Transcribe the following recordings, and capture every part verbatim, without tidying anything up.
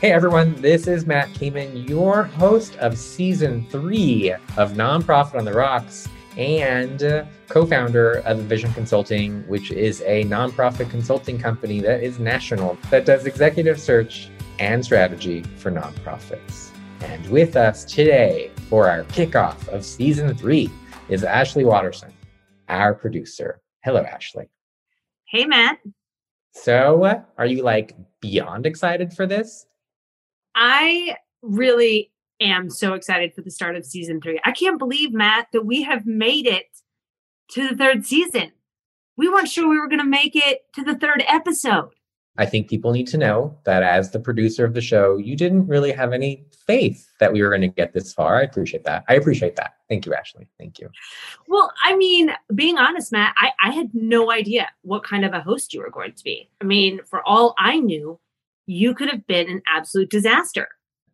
Hey everyone, this is Matt Kamen, your host of season three of Nonprofit on the Rocks and co-founder of Vision Consulting, which is a nonprofit consulting company that is national, that does executive search and strategy for nonprofits. And with us today for our kickoff of season three is Ashley Watterson, our producer. Hello, Ashley. Hey, Matt. So are you like beyond excited for this? I really am so excited for the start of season three. I can't believe, Matt, that we have made it to the third season. We weren't sure we were going to make it to the third episode. I think people need to know that as the producer of the show, you didn't really have any faith that we were going to get this far. I appreciate that. I appreciate that. Thank you, Ashley. Thank you. Well, I mean, being honest, Matt, I, I had no idea what kind of a host you were going to be. I mean, for all I knew, you could have been an absolute disaster.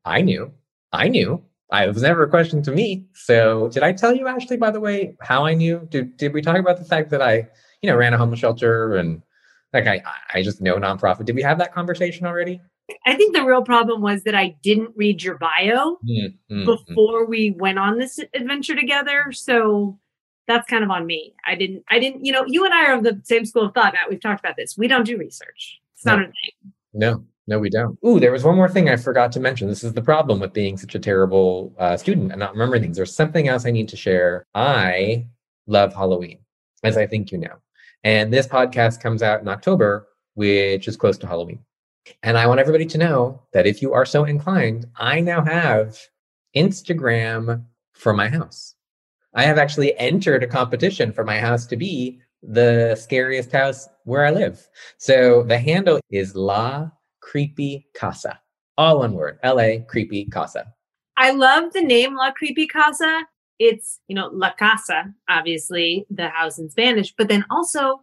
I knew. I knew. I, it was never a question to me. So did I tell you, Ashley, by the way, how I knew? Did, did we talk about the fact that I, you know, ran a homeless shelter and like I, I just know nonprofit. Did we have that conversation already? I think the real problem was that I didn't read your bio mm-hmm. before we went on this adventure together. So that's kind of on me. I didn't, I didn't, you know, you and I are of the same school of thought, Matt. We've talked about this. We don't do research. It's no. not a thing. No. No, we don't. Ooh, there was one more thing I forgot to mention. This is the problem with being such a terrible uh, student and not remembering things. There's something else I need to share. I love Halloween, as I think you know. And this podcast comes out in October, which is close to Halloween. And I want everybody to know that if you are so inclined, I now have Instagram for my house. I have actually entered a competition for my house to be the scariest house where I live. So the handle is La Creepy Casa. All one word. L A Creepy Casa. I love the name La Creepy Casa. It's, you know, La Casa, obviously the house in Spanish, but then also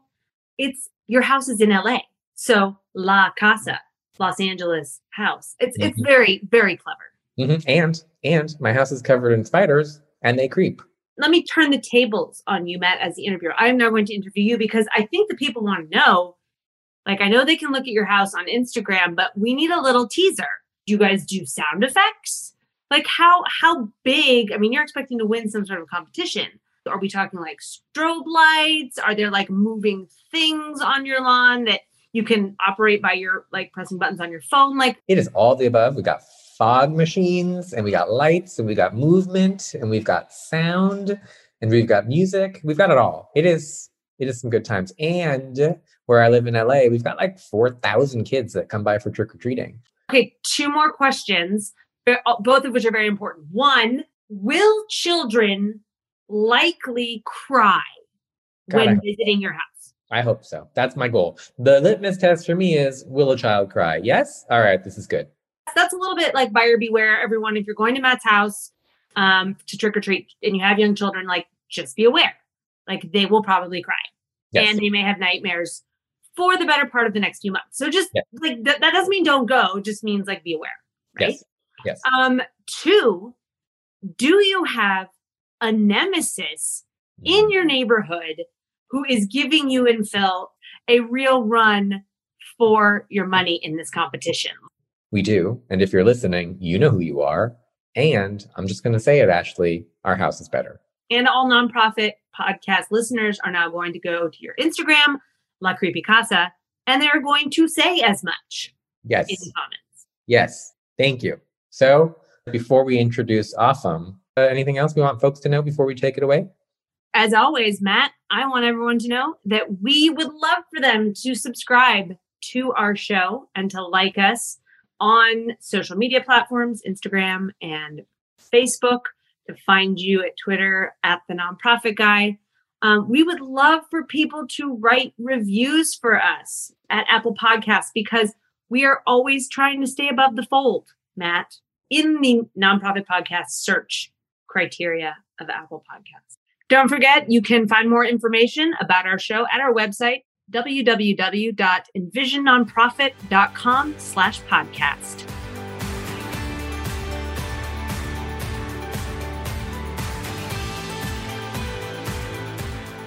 it's your house is in L A. So La Casa, Los Angeles house. It's mm-hmm. it's very, very clever. Mm-hmm. And, and my house is covered in spiders and they creep. Let me turn the tables on you, Matt, as the interviewer. I'm now going to interview you because I think the people want to know. Like, I know they can look at your house on Instagram, but we need a little teaser. Do you guys do sound effects? Like, how how big? I mean, you're expecting to win some sort of competition. Are we talking like strobe lights? Are there like moving things on your lawn that you can operate by your like pressing buttons on your phone? Like, it is all the above. We got fog machines and we got lights and we got movement and we've got sound and we've got music. We've got it all. It is. It is some good times. And where I live in L A, we've got like four thousand kids that come by for trick-or-treating. Okay, two more questions, both of which are very important. One, will children likely cry God, when I visiting so. your house? I hope so. That's my goal. The litmus test for me is, will a child cry? Yes? All right, this is good. That's a little bit like buyer beware, everyone. If you're going to Matt's house um, to trick-or-treat and you have young children, like just be aware. Like they will probably cry yes. and they may have nightmares for the better part of the next few months. So just yes. like th- that doesn't mean don't go, it just means like be aware, right? Yes. yes. Um, two, do you have a nemesis in your neighborhood who is giving you and Phil a real run for your money in this competition? We do. And if you're listening, you know who you are. And I'm just going to say it, Ashley, our house is better. And all nonprofit podcast listeners are now going to go to your Instagram, La Creepy Casa, and they're going to say as much yes. in the comments. Yes. Thank you. So before we introduce Afam, uh, anything else we want folks to know before we take it away? As always, Matt, I want everyone to know that we would love for them to subscribe to our show and to like us on social media platforms, Instagram and Facebook. To find you at Twitter at the Nonprofit Guy. Um, we would love for people to write reviews for us at Apple Podcasts because we are always trying to stay above the fold, Matt, in the Nonprofit Podcast search criteria of Apple Podcasts. Don't forget, you can find more information about our show at our website, www.envision nonprofit dot com slash podcast.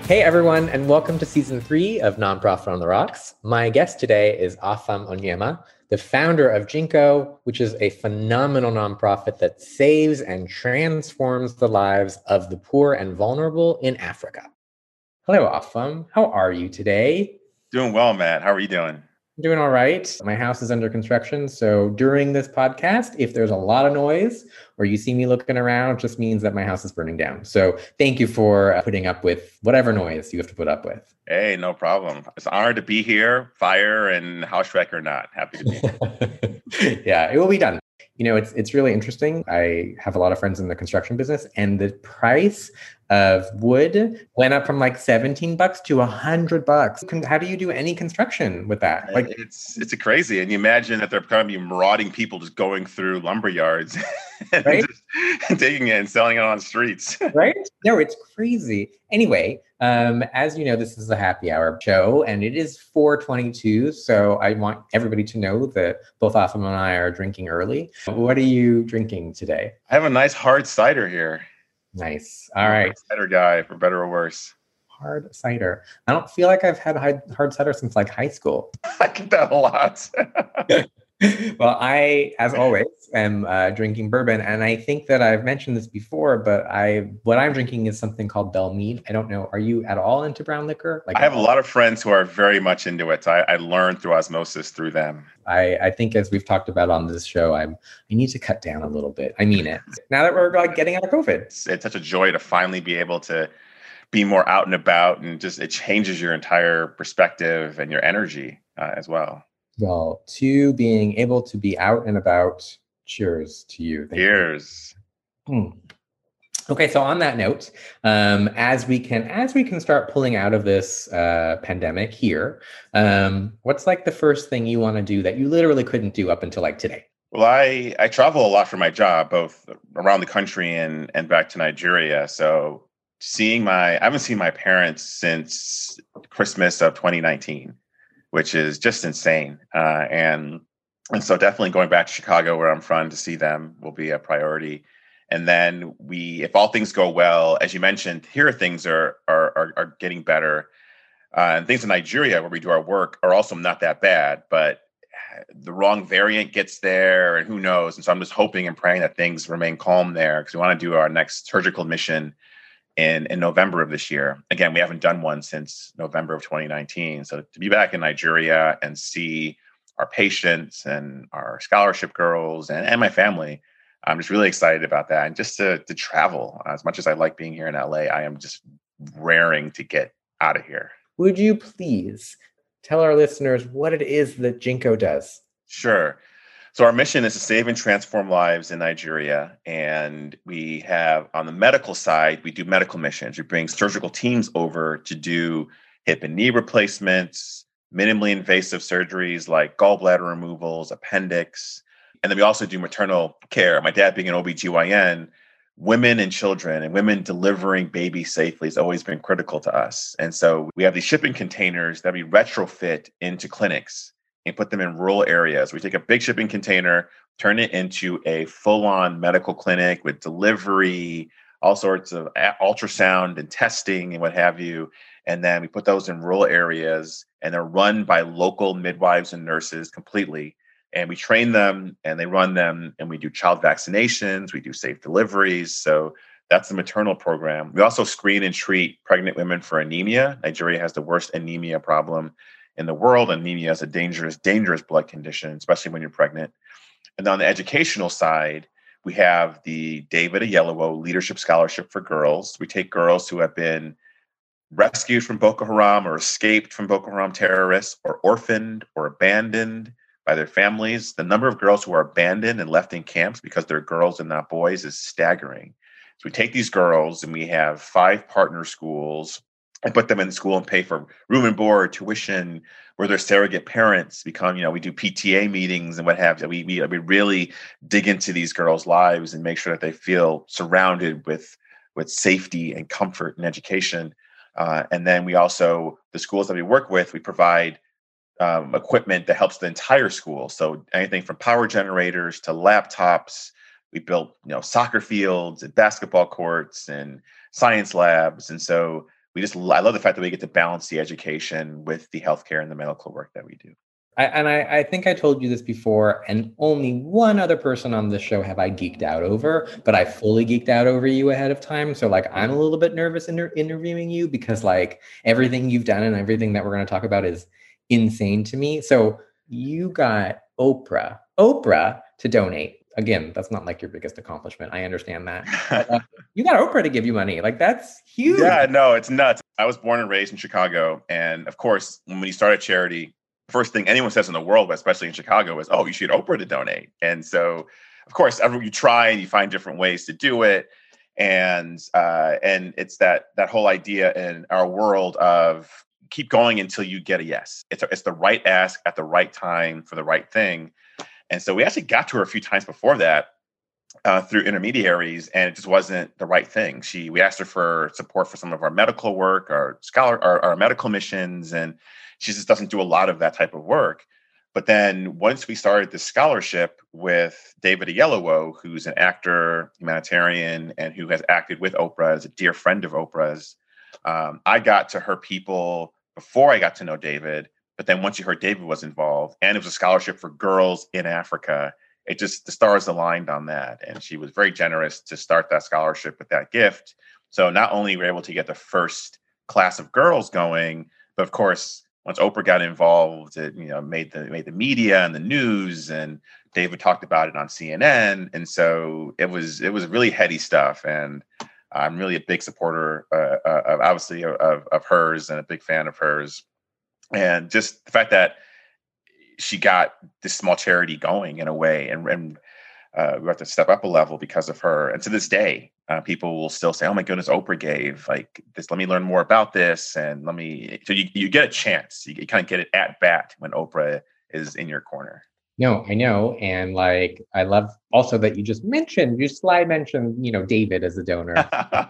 Hey everyone, and welcome to season three of Nonprofit on the Rocks. My guest today is Afam Onyema, the founder of Jinko, which is a phenomenal nonprofit that saves and transforms the lives of the poor and vulnerable in Africa. Hello, Afam. How are you today? Doing well, Matt. How are you doing? I'm doing all right. My house is under construction, so during this podcast, if there's a lot of noise or you see me looking around, it just means that my house is burning down. So thank you for putting up with whatever noise you have to put up with. Hey, no problem. It's an honor to be here, fire and house wreck or not. Happy to be here. Yeah, it will be done. You know, it's it's really interesting. I have a lot of friends in the construction business, and the price of wood went up from like seventeen bucks to a hundred bucks. How do you do any construction with that? Like, it's it's crazy. And you imagine that there are going to be marauding people just going through lumber yards, and right? just taking it and selling it on streets. Right? No, it's crazy. Anyway, um, as you know, this is a happy hour show, and it is four twenty-two. So I want everybody to know that both Afam and I are drinking early. What are you drinking today? I have a nice hard cider here. Nice. All right. Hard cider guy, for better or worse. Hard cider. I don't feel like I've had high, hard cider since like high school. I get that a lot. Well, I, as always, am uh, drinking bourbon. And I think that I've mentioned this before, but I what I'm drinking is something called Bell Mead. I don't know. Are you at all into brown liquor? Like I have a lot of friends who are very much into it. I, I learned through osmosis through them. I, I think as we've talked about on this show, I'm, I need to cut down a little bit. I mean it. Now that we're like getting out of COVID. It's, it's such a joy to finally be able to be more out and about, and just it changes your entire perspective and your energy uh, as well. Well, to being able to be out and about, cheers to you. Thank cheers. You. Mm. Okay, so on that note, um, as we can as we can start pulling out of this uh, pandemic here, um, what's like the first thing you want to do that you literally couldn't do up until like today? Well, I, I travel a lot for my job, both around the country and, and back to Nigeria. So seeing my, I haven't seen my parents since Christmas of twenty nineteen. Which is just insane. Uh, and and so definitely going back to Chicago, where I'm from, to see them will be a priority. And then we, if all things go well, as you mentioned, here things are are are, are getting better. Uh, and things in Nigeria, where we do our work, are also not that bad, but the wrong variant gets there and who knows. And so I'm just hoping and praying that things remain calm there, because we want to do our next surgical mission In, in November of this year. Again, we haven't done one since November of twenty nineteen. So to be back in Nigeria and see our patients and our scholarship girls and, and my family, I'm just really excited about that. And just to, to travel, as much as I like being here in L A, I am just raring to get out of here. Would you please tell our listeners what it is that Jinko does? Sure. So our mission is to save and transform lives in Nigeria. And we have, on the medical side, we do medical missions. We bring surgical teams over to do hip and knee replacements, minimally invasive surgeries like gallbladder removals, appendix. And then we also do maternal care. My dad being an O B G Y N, women and children and women delivering babies safely has always been critical to us. And so we have these shipping containers that we retrofit into clinics and put them in rural areas. We take a big shipping container, turn it into a full-on medical clinic with delivery, all sorts of ultrasound and testing and what have you. And then we put those in rural areas, and they're run by local midwives and nurses completely. And we train them and they run them, and we do child vaccinations, we do safe deliveries. So that's the maternal program. We also screen and treat pregnant women for anemia. Nigeria has the worst anemia problem in the world. Anemia is a dangerous, dangerous blood condition, especially when you're pregnant. And on the educational side, we have the David Oyelowo Leadership Scholarship for Girls. We take girls who have been rescued from Boko Haram or escaped from Boko Haram terrorists, or orphaned or abandoned by their families. The number of girls who are abandoned and left in camps because they're girls and not boys is staggering. So we take these girls, and we have five partner schools and put them in school and pay for room and board, tuition, where their surrogate parents become, you know, we do P T A meetings and what have you. We, we, we really dig into these girls' lives and make sure that they feel surrounded with, with safety and comfort and education. Uh, and then we also, the schools that we work with, we provide um, equipment that helps the entire school. So anything from power generators to laptops. We built, you know, soccer fields and basketball courts and science labs. And so We just I love the fact that we get to balance the education with the healthcare and the medical work that we do. I, and I, I think I told you this before, and only one other person on this show have I geeked out over, but I fully geeked out over you ahead of time. So like, I'm a little bit nervous inter- interviewing you because like everything you've done and everything that we're going to talk about is insane to me. So you got Oprah, Oprah to donate. Again, that's not like your biggest accomplishment. I understand that. But, uh, you got Oprah to give you money. Like that's huge. Yeah, no, it's nuts. I was born and raised in Chicago. And of course, when you start a charity, the first thing anyone says in the world, but especially in Chicago, is, oh, you should Oprah to donate. And so, of course, every, you try and you find different ways to do it. And uh, and it's that that whole idea in our world of keep going until you get a yes. It's it's the right ask at the right time for the right thing. And so we actually got to her a few times before that uh, through intermediaries, and it just wasn't the right thing. She we asked her for support for some of our medical work, our scholar, our, our medical missions, and she just doesn't do a lot of that type of work. But then once we started this scholarship with David Oyelowo, who's an actor, humanitarian, and who has acted with Oprah, is a dear friend of Oprah's, um, I got to her people before I got to know David. But then once you heard David was involved, and it was a scholarship for girls in Africa, it just, the stars aligned on that. And she was very generous to start that scholarship with that gift. So not only were we able to get the first class of girls going, but of course, once Oprah got involved, it, you know, made the made the media and the news, and David talked about it on C N N. And so it was it was really heady stuff. And I'm really a big supporter, uh, of, obviously, of, of hers, and a big fan of hers. And just the fact that she got this small charity going in a way, and, and uh, we have to step up a level because of her. And to this day, uh, people will still say, oh my goodness, Oprah gave like this. Let me learn more about this. And let me, so you, you get a chance. You, you kind of get it at bat when Oprah is in your corner. No, I know. And like, I love also that you just mentioned, you sly mentioned, you know, David as a donor.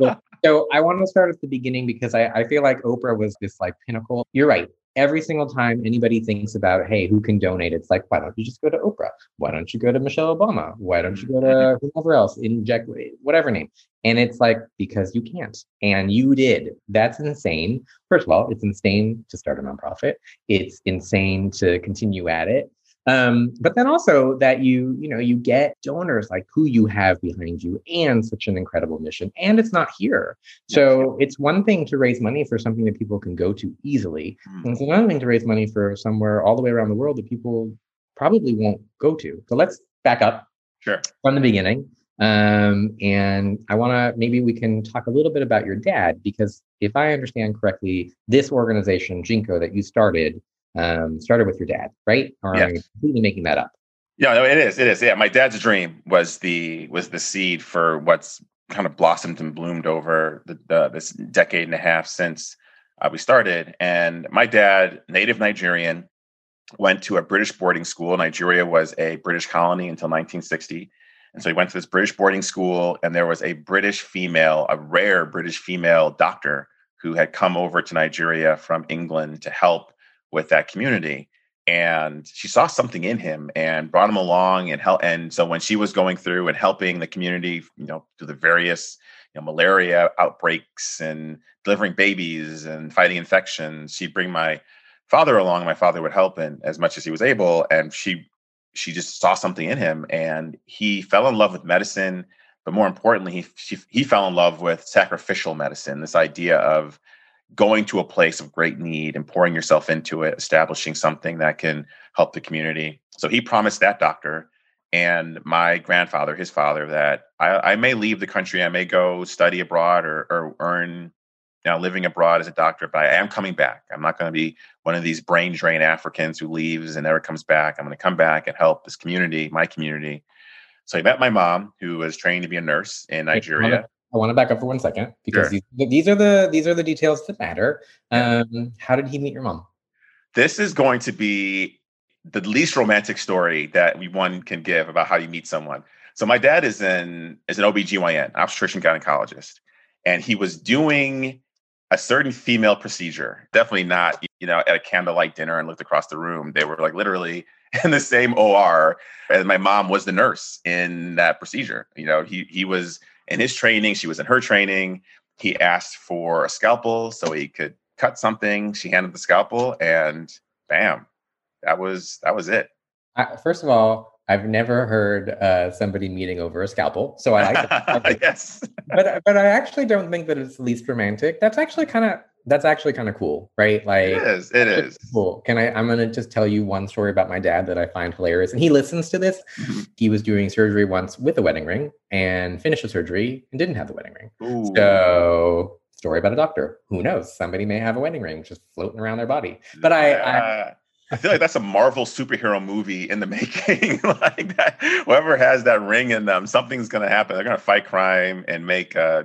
But, so I want to start at the beginning because I, I feel like Oprah was this like pinnacle. You're right. Every single time anybody thinks about, hey, who can donate? It's like, why don't you just go to Oprah? Why don't you go to Michelle Obama? Why don't you go to whoever else? Inject whatever name. And it's like, because you can't. And you did. That's insane. First of all, it's insane to start a nonprofit. It's insane to continue at it. Um, but then also that you, you know, you get donors like who you have behind you and such an incredible mission, and it's not here. So it's one thing to raise money for something that people can go to easily. And it's another thing to raise money for somewhere all the way around the world that people probably won't go to. So let's back up sure. from the beginning. Um, and I want to, maybe we can talk a little bit about your dad, because if I understand correctly, this organization, Jinko, that you started, Um, started with your dad, right? Or am I yeah. completely making that up? Yeah, no, it is. It is. Yeah, my dad's dream was the was the seed for what's kind of blossomed and bloomed over the, the, this decade and a half since uh, we started. And my dad, native Nigerian, went to a British boarding school. Nigeria was a British colony until nineteen sixty. And so he went to this British boarding school, and there was a British female, a rare British female doctor who had come over to Nigeria from England to help with that community. And she saw something in him and brought him along and help. And so when she was going through and helping the community, you know, through the various, you know, malaria outbreaks and delivering babies and fighting infections, she'd bring my father along. My father would help in as much as he was able. And she, she just saw something in him, and he fell in love with medicine. But more importantly, he, she, he fell in love with sacrificial medicine, this idea of going to a place of great need and pouring yourself into it, establishing something that can help the community. So he promised that doctor and my grandfather, his father, that I, I may leave the country, I may go study abroad or, or earn you know, living abroad as a doctor, but I am coming back. I'm not going to be one of these brain drain Africans who leaves and never comes back. I'm going to come back and help this community, my community. So he met my mom, who was trained to be a nurse in Nigeria. I want to back up for one second because sure. these, these are the these are the details that matter. Um, how did he meet your mom? This is going to be the least romantic story that we one can give about how you meet someone. So my dad is an is an O B G Y N, obstetrician gynecologist, and he was doing a certain female procedure. Definitely not, you know, at a candlelight dinner and looked across the room. They were like literally in the same O R, and my mom was the nurse in that procedure. You know, he he was in his training, she was in her training. He asked for a scalpel so he could cut something. She handed the scalpel, and bam, that was that was it. I, first of all, I've never heard uh, somebody meeting over a scalpel, so I like it. Yes, but but I actually don't think that it's the least romantic. That's actually kind of that's actually kind of cool, right? Like it is. It is cool. Can I? I'm gonna just tell you one story about my dad that I find hilarious, and he listens to this. He was doing surgery once with a wedding ring, and finished the surgery and didn't have the wedding ring. Ooh. So. Story about a doctor. Who knows? Somebody may have a wedding ring just floating around their body. But I, uh, I, I feel like that's a Marvel superhero movie in the making. Like that, whoever has that ring in them, something's going to happen. They're going to fight crime and make uh,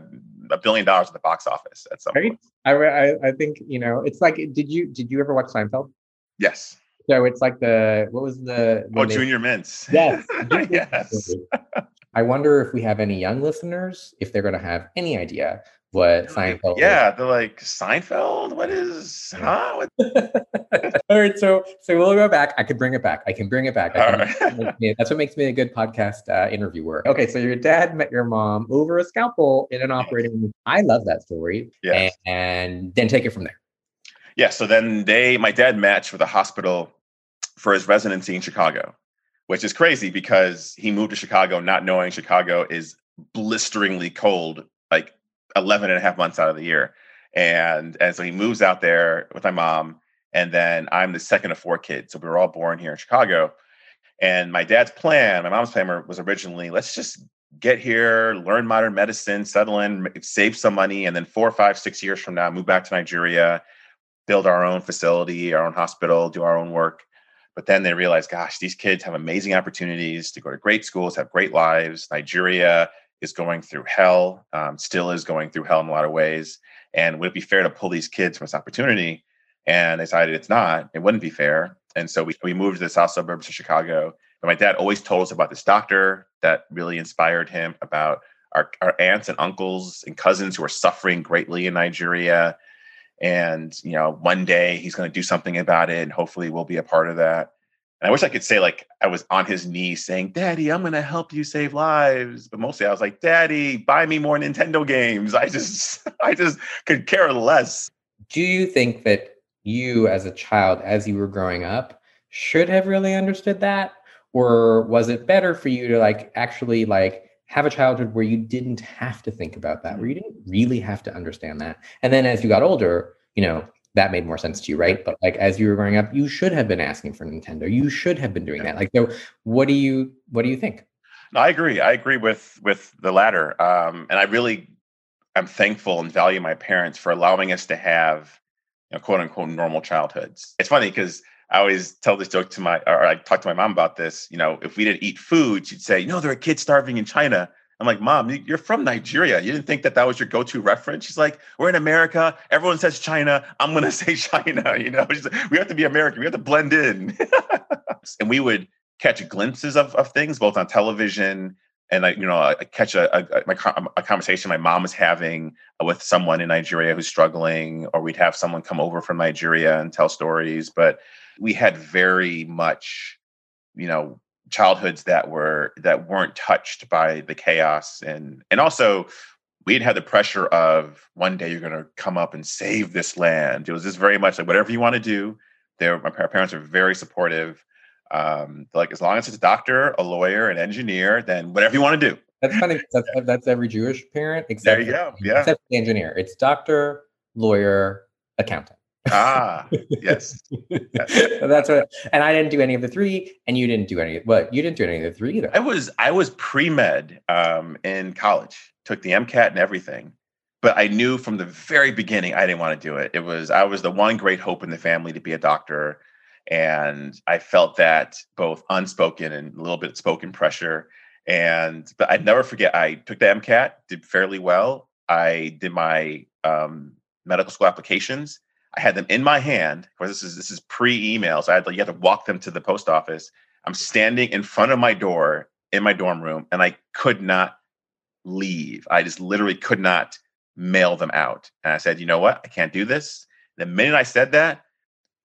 a billion dollars at the box office at some point. I, I, I think you know. It's like, did you did you ever watch Seinfeld? Yes. So it's like the what was the, the oh name? Junior Mintz. Yes. Yes. I wonder if we have any young listeners, if they're going to have any idea. What Seinfeld? Yeah, is. They're like Seinfeld. What is? Huh? What? All right, so so we'll go back. I could bring it back. I can bring it back. All right. It. That's what makes me a good podcast uh, interviewer. Okay, so your dad met your mom over a scalpel in an operating room. I love that story. Yeah, and, and then take it from there. Yeah. So then they, my dad, matched with a hospital for his residency in Chicago, which is crazy because he moved to Chicago not knowing Chicago is blisteringly cold. Like. eleven and a half months out of the year. And, and so he moves out there with my mom. And then I'm the second of four kids. So we were all born here in Chicago. And my dad's plan, my mom's plan was originally, let's just get here, learn modern medicine, settle in, save some money. And then four, five, six years from now, move back to Nigeria, build our own facility, our own hospital, do our own work. But then they realized, gosh, these kids have amazing opportunities to go to great schools, have great lives. Nigeria is going through hell, um, still is going through hell in a lot of ways. And would it be fair to pull these kids from this opportunity? And I decided it's not, it wouldn't be fair. And so we, we moved to the south suburbs of Chicago. And my dad always told us about this doctor that really inspired him, about our, our aunts and uncles and cousins who are suffering greatly in Nigeria. And, you know, one day he's going to do something about it. And hopefully we'll be a part of that. And I wish I could say, like, I was on his knees saying, Daddy, I'm going to help you save lives. But mostly I was like, Daddy, buy me more Nintendo games. I just, I just could care less. Do you think that you as a child, as you were growing up, should have really understood that? Or was it better for you to like, actually like have a childhood where you didn't have to think about that, where you didn't really have to understand that? And then as you got older, you know, that made more sense to you, right? But like, as you were growing up, you should have been asking for Nintendo. You should have been doing yeah. that. Like, so what do you, what do you think? No, I agree. I agree with, with the latter. Um, and I really, I'm thankful and value my parents for allowing us to have, you know, quote unquote, normal childhoods. It's funny because I always tell this joke to my, or I talk to my mom about this, you know, if we didn't eat food, she'd say, no, there are kids starving in China. I'm like, Mom, you're from Nigeria. You didn't think that that was your go-to reference? She's like, we're in America. Everyone says China. I'm going to say China. You know, she's like, we have to be American. We have to blend in. And we would catch glimpses of, of things, both on television and, like, you know, I catch a, a, a, a conversation my mom was having with someone in Nigeria who's struggling, or we'd have someone come over from Nigeria and tell stories. But we had very much, you know, childhoods that were that weren't touched by the chaos, and and also we didn't have the pressure of one day you're going to come up and save this land. It was just very much like whatever you want to do. There, my parents are very supportive. Um, like as long as it's a doctor, a lawyer, an engineer, then whatever you want to do. That's funny. That's, that's every Jewish parent. Except there you go. Yeah. Except the engineer. It's doctor, lawyer, accountant. ah, yes. yes. So that's what, and I didn't do any of the three, and you didn't do any. Well, you didn't do any of the three either. I was I was pre-med um, in college. Took the MCAT and everything, but I knew from the very beginning I didn't want to do it. It was I was the one great hope in the family to be a doctor, and I felt that both unspoken and a little bit spoken pressure. And but I'd never forget. I took the MCAT, did fairly well. I did my um, medical school applications. I had them in my hand, because this is this is pre-email, so I had to, you had to walk them to the post office. I'm standing in front of my door in my dorm room, and I could not leave. I just literally could not mail them out. And I said, you know what? I can't do this. The minute I said that,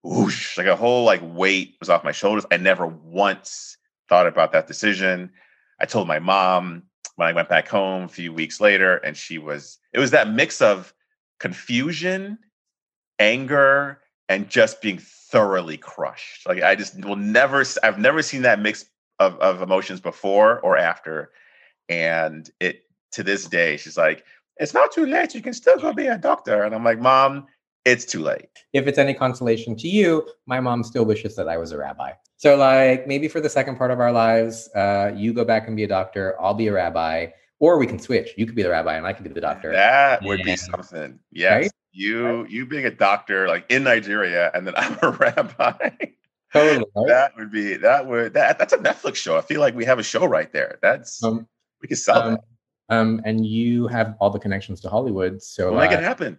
whoosh, like a whole like weight was off my shoulders. I never once thought about that decision. I told my mom when I went back home a few weeks later, and she was, it was that mix of confusion, anger, and just being thoroughly crushed. Like I just will never, I've never seen that mix of, of emotions before or after. And it, to this day, she's like, it's not too late. You can still go be a doctor. And I'm like, Mom, it's too late. If it's any consolation to you, my mom still wishes that I was a rabbi. So like maybe for the second part of our lives, uh, you go back and be a doctor, I'll be a rabbi, or we can switch. You could be the rabbi and I could be the doctor. That would and, be something. Yes. Right? You, right. you being a doctor like in Nigeria and then I'm a rabbi. Totally. Right? That would be, that would, that that's a Netflix show. I feel like we have a show right there. That's, um, we could sell um, that. Um, and you have all the connections to Hollywood. So we'll uh, make it happen.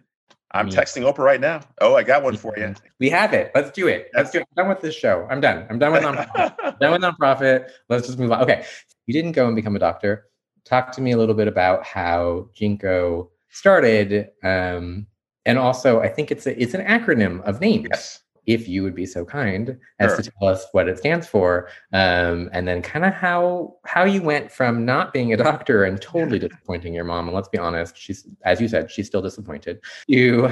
I'm I mean, texting Oprah right now. Oh, I got one for you. We have it. Let's do it. Let's do it. I'm done with this show. I'm done. I'm done with nonprofit. I'm done with nonprofit. Let's just move on. Okay. You didn't go and become a doctor. Talk to me a little bit about how Jinko started. Um, and also, I think it's a, it's an acronym of names. Yes. If you would be so kind as sure. to tell us what it stands for, um, and then kind of how how you went from not being a doctor and totally disappointing your mom, and let's be honest, she's, as you said, she's still disappointed, you,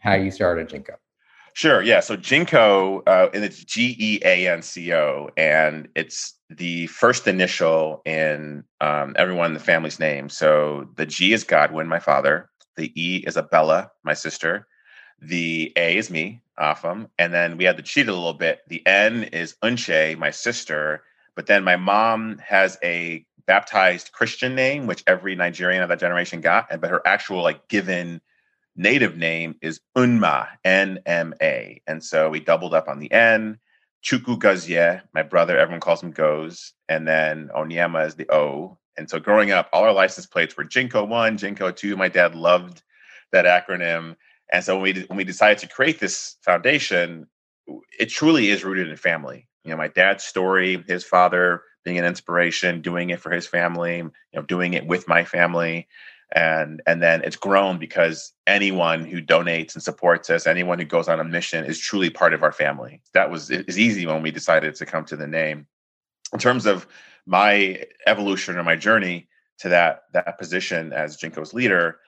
how you started Jinko. Sure, yeah. So Jinko, uh, and it's G E A N C O, and it's the first initial in um, everyone in the family's name. So the G is Godwin, my father. The E is Abella, my sister. The A is me, Afam. And then we had to cheat a little bit. The N is Unche, my sister. But then my mom has a baptized Christian name, which every Nigerian of that generation got. And but her actual like given native name is Unma, N M A. And so we doubled up on the N. Chuku Gozye, my brother, everyone calls him Goz. And then Onyema is the O. And so growing up, all our license plates were Jinko one, Jinko two. My dad loved that acronym. And so when we when we decided to create this foundation, it truly is rooted in family. You know, my dad's story, his father being an inspiration, doing it for his family, you know, doing it with my family, and and then it's grown because anyone who donates and supports us, anyone who goes on a mission, is truly part of our family. That was it's easy when we decided to come to the name. In terms of my evolution or my journey to that that position as Jinko's leader.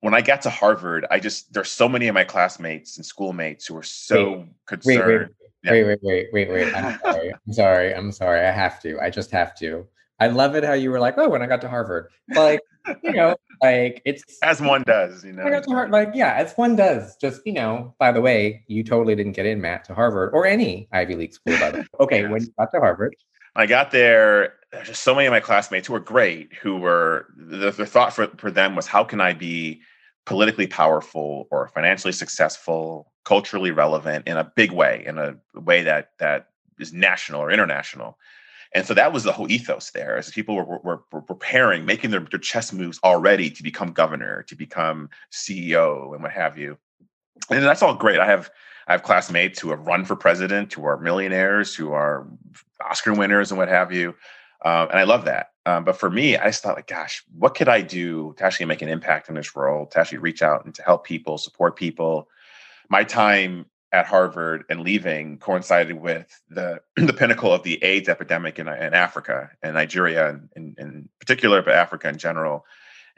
When I got to Harvard, I just, there's so many of my classmates and schoolmates who were so wait, concerned. Wait, wait, yeah. wait, wait, wait, wait, wait. I'm sorry. I'm sorry. I'm sorry. I have to. I just have to. I love it how you were like, oh, when I got to Harvard. Like, you know, like it's. As one does, you know. I got to Harvard, like, yeah, as one does. Just, you know, by the way, you totally didn't get in, Matt, to Harvard or any Ivy League school, by the way. Okay, yes. When you got to Harvard. I got there. There's just so many of my classmates who were great, who were, the, the thought for, for them was, how can I be politically powerful or financially successful, culturally relevant in a big way, in a way that that is national or international? And so that was the whole ethos there, as people were, were, were preparing, making their, their chess moves already to become governor, to become C E O and what have you. And that's all great. I have I have classmates who have run for president, who are millionaires, who are Oscar winners and what have you. Um, and I love that. Um, but for me, I just thought, like, gosh, what could I do to actually make an impact in this world, to actually reach out and to help people, support people? My time at Harvard and leaving coincided with the, the pinnacle of the AIDS epidemic in, in Africa and Nigeria in, in particular, but Africa in general.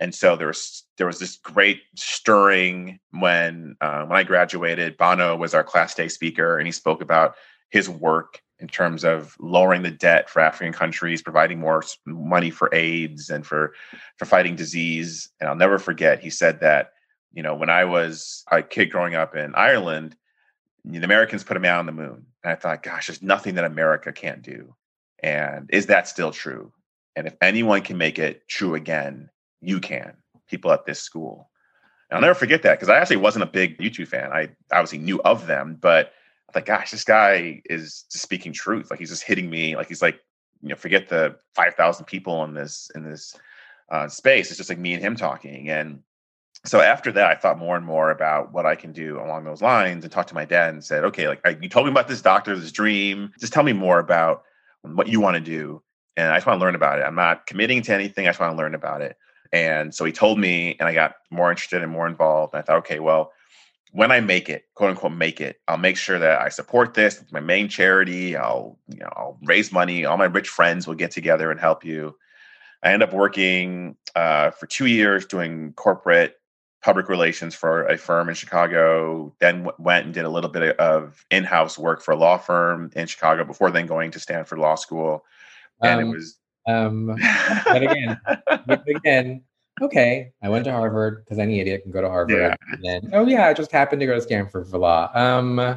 And so there was, there was this great stirring when, uh, when I graduated. Bono was our class day speaker, and he spoke about his work in terms of lowering the debt for African countries, providing more money for AIDS and for, for fighting disease. And I'll never forget, he said that, you know, when I was a kid growing up in Ireland, the Americans put a man on the moon. And I thought, gosh, there's nothing that America can't do. And is that still true? And if anyone can make it true again, you can, people at this school. And I'll never forget that, because I actually wasn't a big YouTube fan. I obviously knew of them, but like, gosh, this guy is just speaking truth. Like, he's just hitting me. Like, he's like, you know, forget the five thousand people in this, in this uh, space. It's just like me and him talking. And so after that, I thought more and more about what I can do along those lines, and talked to my dad and said, okay, like I, you told me about this doctor, this dream, just tell me more about what you want to do. And I just want to learn about it. I'm not committing to anything. I just want to learn about it. And so he told me, and I got more interested and more involved. And I thought, okay, well, when I make it, quote unquote, make it, I'll make sure that I support this. It's my main charity. I'll, you know, I'll raise money. All my rich friends will get together and help you. I end up working uh, for two years doing corporate public relations for a firm in Chicago, then w- went and did a little bit of in-house work for a law firm in Chicago before then going to Stanford Law School. And um, it was... Um, but again, but again, okay, I went to Harvard because any idiot can go to Harvard. Yeah. And then, oh yeah, I just happened to go to Stanford for law. Um, I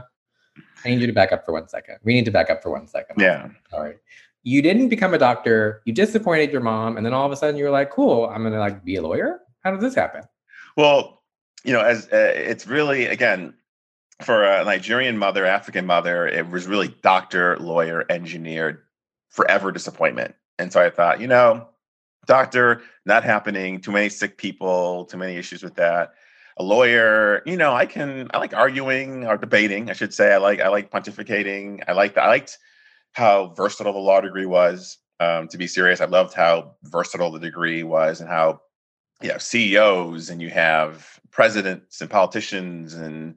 need you to back up for one second. We need to back up for one second. Yeah. All right. You didn't become a doctor. You disappointed your mom. And then all of a sudden you were like, cool, I'm going to like be a lawyer. How did this happen? Well, you know, as uh, it's really, again, for a Nigerian mother, African mother, it was really doctor, lawyer, engineer, forever disappointment. And so I thought, you know, doctor, not happening, too many sick people, too many issues with that. A lawyer, you know, I can, I like arguing or debating, I should say. I like, I like pontificating. I liked, I liked how versatile the law degree was. Um, to be serious, I loved how versatile the degree was and how, you know, C E Os and you have presidents and politicians and,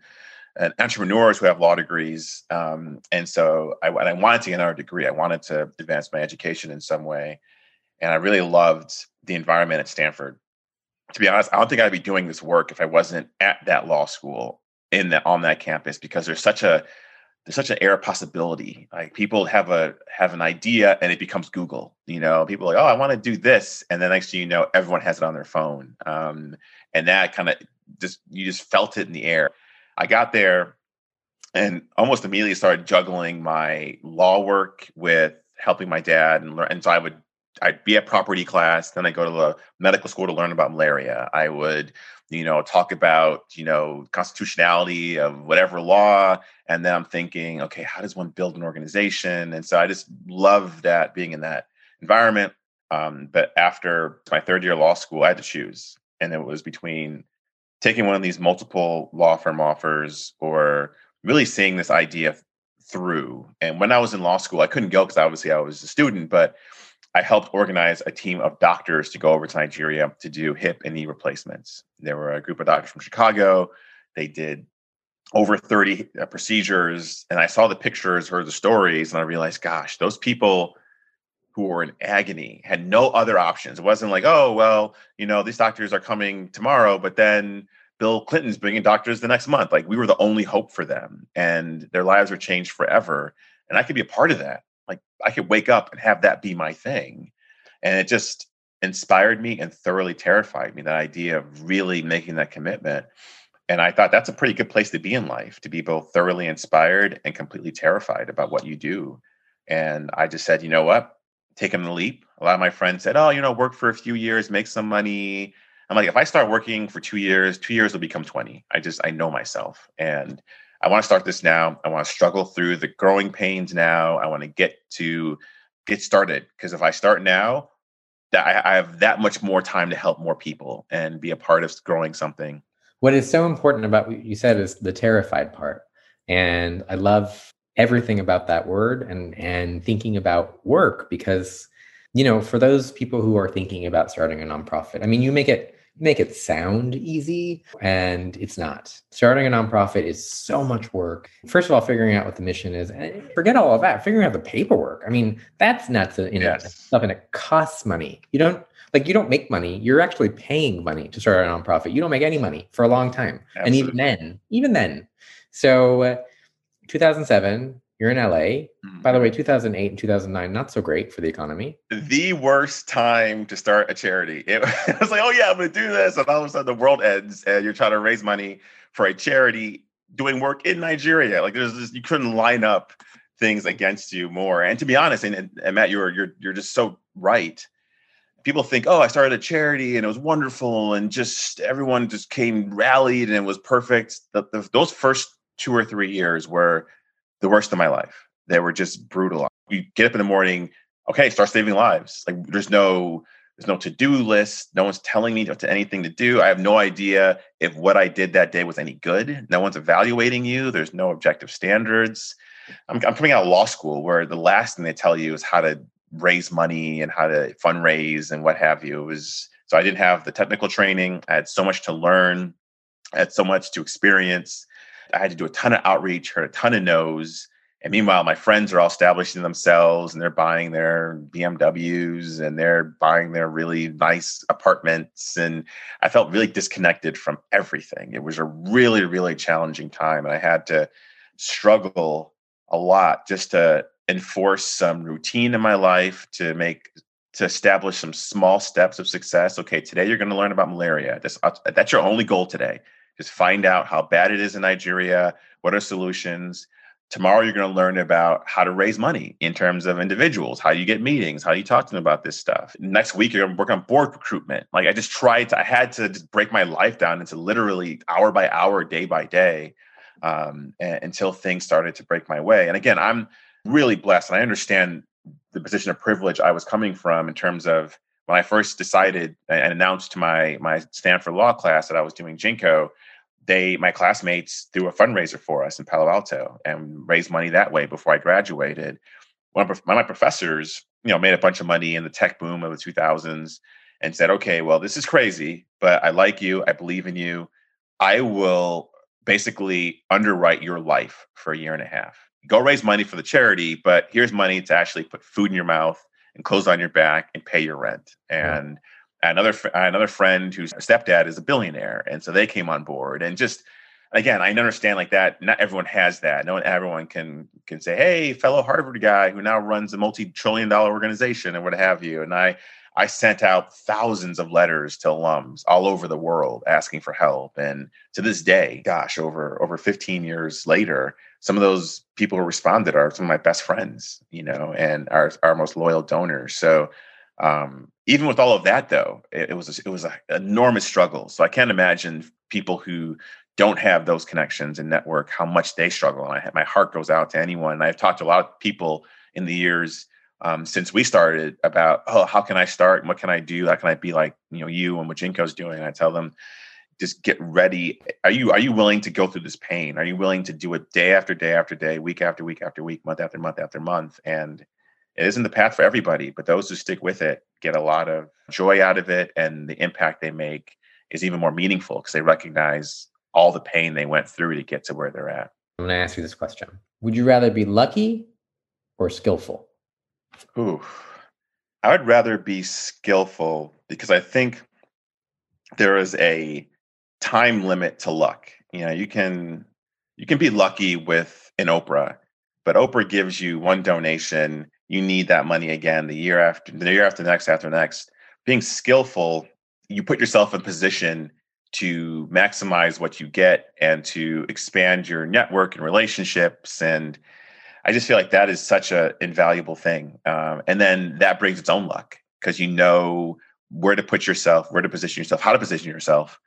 and entrepreneurs who have law degrees. Um, and so I, and I wanted to get another degree. I wanted to advance my education in some way. And I really loved the environment at Stanford. To be honest, I don't think I'd be doing this work if I wasn't at that law school in that, on that campus, because there's such a, there's such an air of possibility. Like people have a, have an idea and it becomes Google, you know, people are like, oh, I want to do this. And the next thing you know, everyone has it on their phone. Um, and that kind of just, you just felt it in the air. I got there and almost immediately started juggling my law work with helping my dad and learn. And so I would, I'd be at property class. Then I go to the medical school to learn about malaria. I would, you know, talk about, you know, constitutionality of whatever law. And then I'm thinking, okay, how does one build an organization? And so I just love that being in that environment. Um, but after my third year of law school, I had to choose. And it was between taking one of these multiple law firm offers or really seeing this idea through. And when I was in law school, I couldn't go because obviously I was a student, but I helped organize a team of doctors to go over to Nigeria to do hip and knee replacements. There were a group of doctors from Chicago. They did over thirty uh, procedures. And I saw the pictures, heard the stories, and I realized, gosh, those people who were in agony had no other options. It wasn't like, oh, well, you know, these doctors are coming tomorrow, but then Bill Clinton's bringing doctors the next month. Like we were the only hope for them and their lives were changed forever. And I could be a part of that. Like I could wake up and have that be my thing. And it just inspired me and thoroughly terrified me, that idea of really making that commitment. And I thought that's a pretty good place to be in life, to be both thoroughly inspired and completely terrified about what you do. And I just said, you know what, taking the leap. A lot of my friends said, oh, you know, work for a few years, make some money. I'm like, if I start working for two years, two years will become twenty. I just, I know myself. And I want to start this now. I want to struggle through the growing pains now. I want to get to get started. Because if I start now, that I have that much more time to help more people and be a part of growing something. What is so important about what you said is the terrified part. And I love everything about that word and, and thinking about work, because, you know, for those people who are thinking about starting a nonprofit, I mean, you make it make it sound easy, and it's not. Starting a nonprofit is so much work. First of all, figuring out what the mission is, and forget all of that, figuring out the paperwork. I mean, that's nuts, you know, yes. Stuff, and it costs money. You don't, like, you don't make money. You're actually paying money to start a nonprofit. You don't make any money for a long time. Absolutely. And even then, even then. So uh, two thousand seven, you're in L A. Mm-hmm. By the way, two thousand eight and two thousand nine, not so great for the economy. The worst time to start a charity. It, it was like, oh yeah, I'm going to do this. And all of a sudden the world ends and you're trying to raise money for a charity doing work in Nigeria. Like there's this, you couldn't line up things against you more. And to be honest, and, and Matt, you're, you're, you're just so right. People think, oh, I started a charity and it was wonderful. And just everyone just came rallied and it was perfect. The, the, those first two or three years were the worst of my life. They were just brutal. You get up in the morning, okay, start saving lives. Like there's no, there's no to-do list. No one's telling me to anything to do. I have no idea if what I did that day was any good. No one's evaluating you. There's no objective standards. I'm, I'm coming out of law school where the last thing they tell you is how to raise money and how to fundraise and what have you. It was, so I didn't have the technical training. I had so much to learn. I had so much to experience. I had to do a ton of outreach, heard a ton of no's, And meanwhile, my friends are all establishing themselves and they're buying their B M Ws and they're buying their really nice apartments. And I felt really disconnected from everything. It was a really, really challenging time. And I had to struggle a lot just to enforce some routine in my life, to make, to establish some small steps of success. Okay, today you're going to learn about malaria. That's, that's your only goal today. Just find out how bad it is in Nigeria. What are solutions? Tomorrow, you're going to learn about how to raise money in terms of individuals, how you get meetings, how you talk to them about this stuff. Next week, you're going to work on board recruitment. Like I just tried to, I had to just break my life down into literally hour by hour, day by day, um, and, until things started to break my way. And again, I'm really blessed. And I understand the position of privilege I was coming from in terms of when I first decided and announced to my, my Stanford Law class that I was doing Jinko, They, my classmates threw a fundraiser for us in Palo Alto and raised money that way before I graduated. One of my professors, you know, made a bunch of money in the tech boom of the two thousands and said, okay, well, this is crazy, but I like you. I believe in you. I will basically underwrite your life for a year and a half. Go raise money for the charity, but here's money to actually put food in your mouth and clothes on your back and pay your rent. And Another another friend whose stepdad is a billionaire, and so they came on board. And just again, I understand like that. Not everyone has that. No one, everyone can can say, "Hey, fellow Harvard guy who now runs a multi-trillion-dollar organization," and what have you. And I I sent out thousands of letters to alums all over the world asking for help. And to this day, gosh, over over fifteen years later, some of those people who responded are some of my best friends, you know, and our our most loyal donors. So. Um, even with all of that, though, it, it was a, it was an enormous struggle. So I can't imagine people who don't have those connections and network how much they struggle. And I, my heart goes out to anyone. And I've talked to a lot of people in the years um, since we started about, oh, how can I start? And what can I do? How can I be like you know you and what Jinko's doing? And I tell them, just get ready. Are you are you willing to go through this pain? Are you willing to do it day after day after day, week after week after week, month after month after month? And it isn't the path for everybody, but those who stick with it get a lot of joy out of it. And the impact they make is even more meaningful because they recognize all the pain they went through to get to where they're at. I'm going to ask you this question. Would you rather be lucky or skillful? Ooh, I would rather be skillful because I think there is a time limit to luck. You know, you can, you can be lucky with an Oprah, but Oprah gives you one donation. You need that money again the year after, the year after the next, after the next. Being skillful, you put yourself in position to maximize what you get and to expand your network and relationships. And I just feel like that is such an invaluable thing. Um, and then that brings its own luck because you know where to put yourself, where to position yourself, how to position yourself.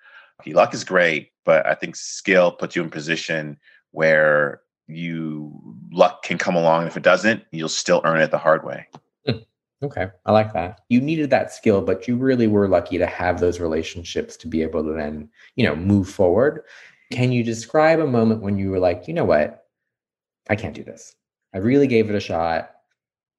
Okay, luck is great, but I think skill puts you in position where you luck can come along. If it doesn't, you'll still earn it the hard way. Okay. I like that. You needed that skill, but you really were lucky to have those relationships to be able to then, you know, move forward. Can you describe a moment when you were like, you know what? I can't do this. I really gave it a shot.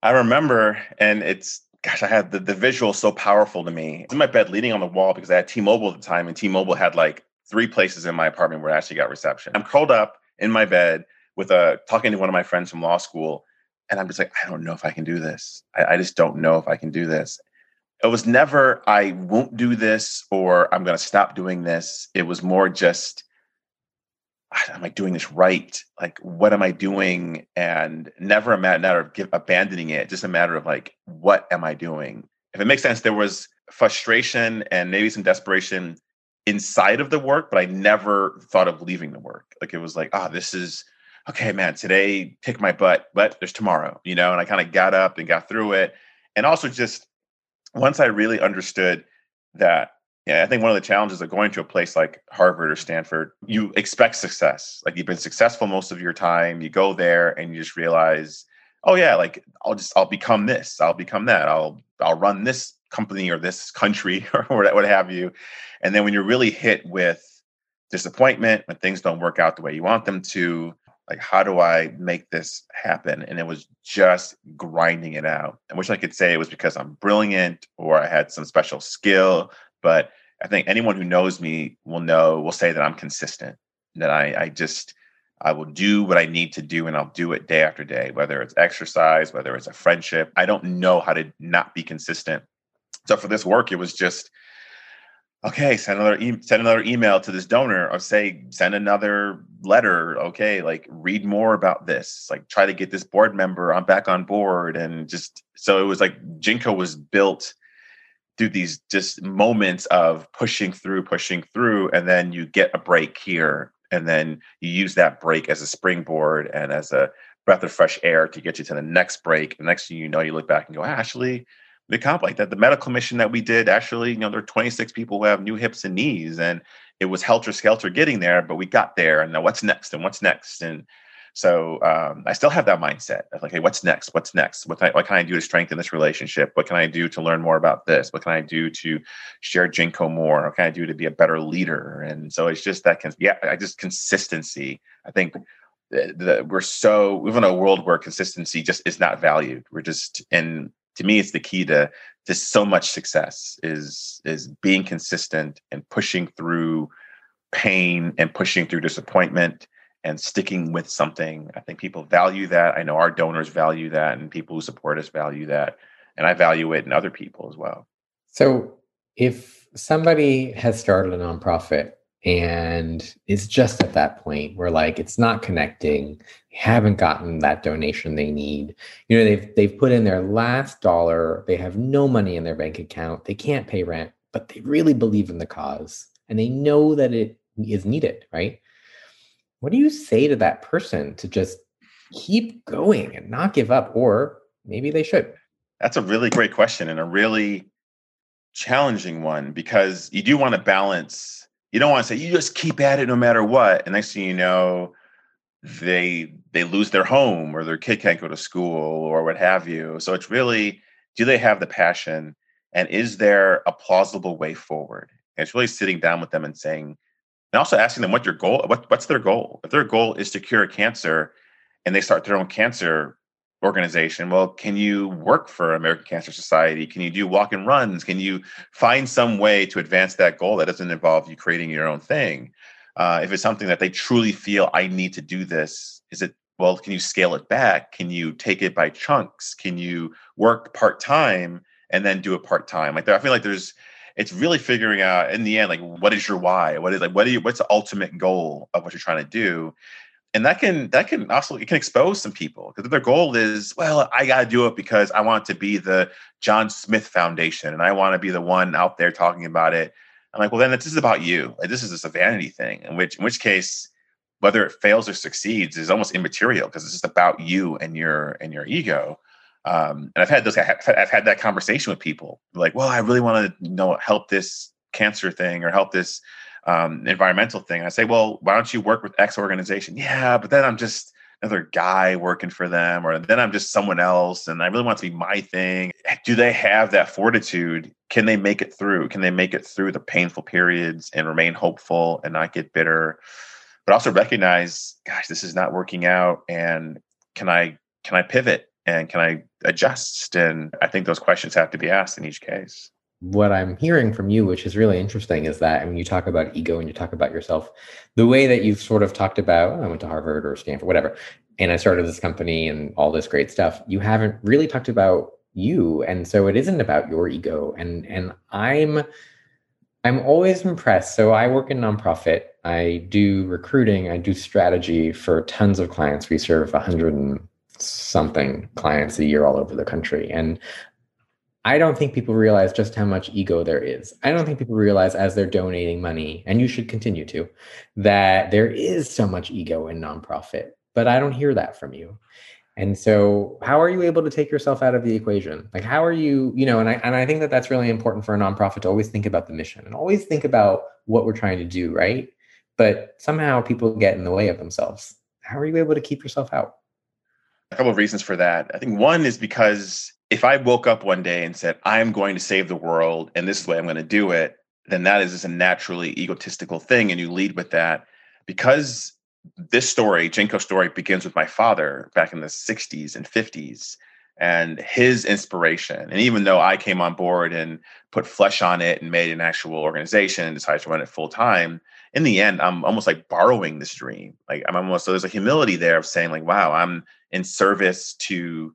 I remember, and it's, gosh, I had the, the visual so powerful to me. I was in my bed leaning on the wall because I had T-Mobile at the time, and T-Mobile had like three places in my apartment where I actually got reception. I'm curled up in my bed with a talking to one of my friends from law school. And I'm just like, I don't know if I can do this. I, I just don't know if I can do this. It was never, I won't do this or I'm going to stop doing this. It was more just, am I doing this right? Like, what am I doing? And never a matter of give, abandoning it, just a matter of like, what am I doing? If it makes sense, there was frustration and maybe some desperation inside of the work, but I never thought of leaving the work. Like, it was like, ah, oh, this is, okay, man, today kick my butt, but there's tomorrow, you know, and I kind of got up and got through it. And also just once I really understood that, yeah, I think one of the challenges of going to a place like Harvard or Stanford, you expect success. Like you've been successful most of your time, you go there and you just realize, oh yeah, like I'll just, I'll become this, I'll become that, I'll, I'll run this company or this country or what have you. And then when you're really hit with disappointment, when things don't work out the way you want them to, like, how do I make this happen? And it was just grinding it out. I wish I could say it was because I'm brilliant or I had some special skill, but I think anyone who knows me will know, will say that I'm consistent, that I, I just, I will do what I need to do, and I'll do it day after day, whether it's exercise, whether it's a friendship. I don't know how to not be consistent. So for this work, it was just, okay, send another e- send another email to this donor, or say, send another letter. Okay, like read more about this, like try to get this board member on back on board. And just, so it was like Jinko was built through these just moments of pushing through, pushing through, and then you get a break here. And then you use that break as a springboard and as a breath of fresh air to get you to the next break. The next thing you know, you look back and go, actually, the comp like that, the medical mission that we did, actually, you know, there are twenty-six people who have new hips and knees, and it was helter skelter getting there, but we got there. And now what's next? And what's next? And so um, I still have that mindset of like, hey, what's next? What's next? What, th- what can I do to strengthen this relationship? What can I do to learn more about this? What can I do to share Jinko more? What can I do to be a better leader? And so it's just that, cons- yeah, I just consistency. I think that th- we're so, we live in a world where consistency just is not valued. We're just, and to me, it's the key to to so much success is is being consistent and pushing through pain and pushing through disappointment and sticking with something. I think people value that. I know our donors value that, and people who support us value that. And I value it in other people as well. So if somebody has started a nonprofit and is just at that point where like, it's not connecting, haven't gotten that donation they need, you know, they've, they've put in their last dollar, they have no money in their bank account, they can't pay rent, but they really believe in the cause and they know that it is needed, right? What do you say to that person to just keep going and not give up? Or maybe they should. That's a really great question and a really challenging one, because you do want to balance. You don't want to say, you just keep at it no matter what. And next thing you know, they they lose their home or their kid can't go to school or what have you. So it's really, do they have the passion? And is there a plausible way forward? And it's really sitting down with them and saying, and also asking them what your goal, what, what's their goal? If their goal is to cure cancer and they start their own cancer organization, well, can you work for American Cancer Society? Can you do walk and runs? Can you find some way to advance that goal that doesn't involve you creating your own thing? Uh, if it's something that they truly feel, I need to do this, is it, well, can you scale it back? Can you take it by chunks? Can you work part-time and then do it part-time? Like, I feel like there's, it's really figuring out in the end, like, what is your why? What is like, what do you, what's the ultimate goal of what you're trying to do? And that can, that can also, it can expose some people, because their goal is, well, I got to do it because I want to be the John Smith Foundation and I want to be the one out there talking about it. I'm like, well, then this is about you. Like, this is just a vanity thing, in which, in which case, whether it fails or succeeds is almost immaterial, because it's just about you and your, and your ego. Um, and I've had those, I've had that conversation with people like, well, I really want to, you know, help this cancer thing or help this um, environmental thing. And I say, well, why don't you work with X organization? Yeah, but then I'm just another guy working for them, or then I'm just someone else. And I really want it to be my thing. Do they have that fortitude? Can they make it through? Can they make it through the painful periods and remain hopeful and not get bitter, but also recognize, gosh, this is not working out. And can I, can I pivot? And can I adjust? And I think those questions have to be asked in each case. What I'm hearing from you, which is really interesting, is that when you talk about ego and you talk about yourself, the way that you've sort of talked about, oh, I went to Harvard or Stanford, whatever, and I started this company and all this great stuff, you haven't really talked about you. And so it isn't about your ego. And and I'm I'm always impressed. So I work in nonprofit. I do recruiting. I do strategy for tons of clients. We serve one hundred and something clients a year all over the country. And I don't think people realize just how much ego there is. I don't think people realize, as they're donating money, and you should continue to, that there is so much ego in nonprofit, but I don't hear that from you. And so how are you able to take yourself out of the equation? Like, how are you, you know, and I, and I think that that's really important for a nonprofit to always think about the mission and always think about what we're trying to do, right? But somehow people get in the way of themselves. How are you able to keep yourself out? A couple of reasons for that. I think one is because if I woke up one day and said, I'm going to save the world and this is the way I'm going to do it, then that is just a naturally egotistical thing. And you lead with that, because this story, Jinko's story, begins with my father back in the sixties and fifties and his inspiration. And even though I came on board and put flesh on it and made an actual organization and decided to run it full time, in the end, I'm almost like borrowing this dream. Like I'm almost, so there's a humility there of saying like, wow, I'm in service to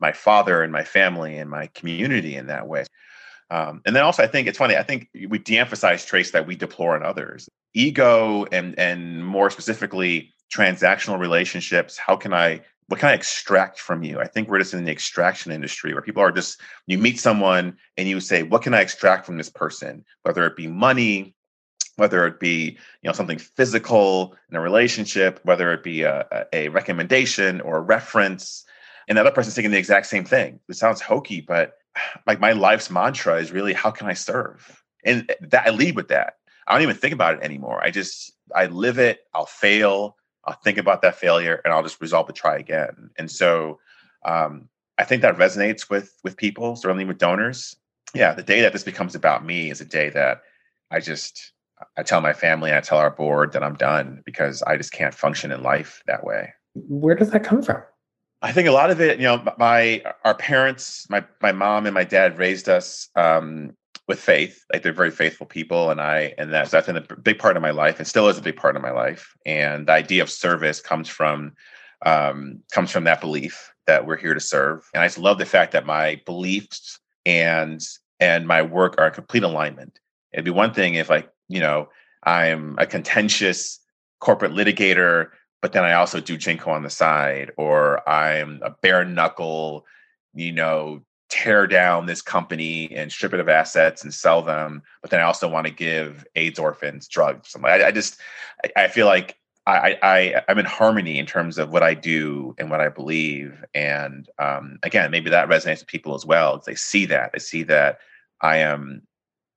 my father and my family and my community in that way. Um, and then also, I think it's funny, I think we de-emphasize traits that we deplore in others. Ego and and more specifically, transactional relationships. How can I, what can I extract from you? I think we're just in the extraction industry where people are just, you meet someone and you say, what can I extract from this person? Whether it be money, whether it be, you know, something physical in a relationship, whether it be a, a recommendation or a reference. And the other person's thinking the exact same thing. It sounds hokey, but like my life's mantra is really, how can I serve? And that I lead with that. I don't even think about it anymore. I just, I live it. I'll fail. I'll think about that failure and I'll just resolve to try again. And so um, I think that resonates with, with people, certainly with donors. Yeah. The day that this becomes about me is a day that I just, I tell my family, I tell our board that I'm done because I just can't function in life that way. Where does that come from? I think a lot of it, you know, my, our parents, my, my mom and my dad raised us um, with faith. Like they're very faithful people. And I, and that's, that's been a big part of my life and still is a big part of my life. And the idea of service comes from, um, comes from that belief that we're here to serve. And I just love the fact that my beliefs and, and my work are in complete alignment. It'd be one thing if like, you know, I'm a contentious corporate litigator, but then I also do Jinko on the side, or I'm a bare knuckle, you know, tear down this company and strip it of assets and sell them. But then I also want to give AIDS orphans drugs. I, I just, I feel like I, I, I'm in harmony in terms of what I do and what I believe. And um, again, maybe that resonates with people as well. They see that, they see that I am,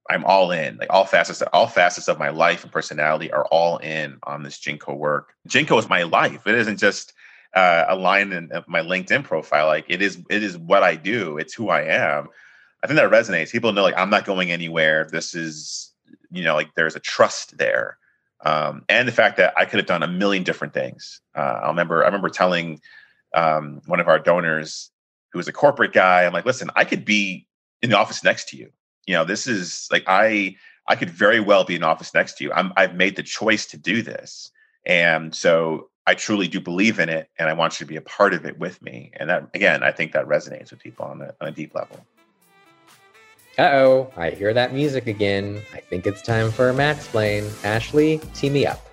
I'm all in, like all facets, all facets of my life and personality are all in on this Jinko work. Jinko is my life. It isn't just uh, a line in my LinkedIn profile. Like it is, it is what I do. It's who I am. I think that resonates. People know like, I'm not going anywhere. This is, you know, like there's a trust there. Um, and the fact that I could have done a million different things. Uh, I remember, I remember telling um, one of our donors who was a corporate guy, I'm like, listen, I could be in the office next to you. You know, this is like, I, I could very well be in office next to you. I'm, I've made the choice to do this. And so I truly do believe in it. And I want you to be a part of it with me. And that, again, I think that resonates with people on a, on a deep level. Uh-oh, I hear that music again. I think it's time for Matt'splain. Ashley, tee me up.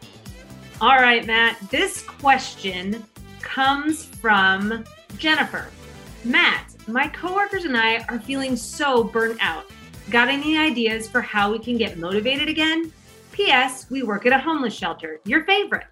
All right, Matt, this question comes from Jennifer. Matt, my coworkers and I are feeling so burnt out. Got any ideas for how we can get motivated again? P S. We work at a homeless shelter. Your favorite.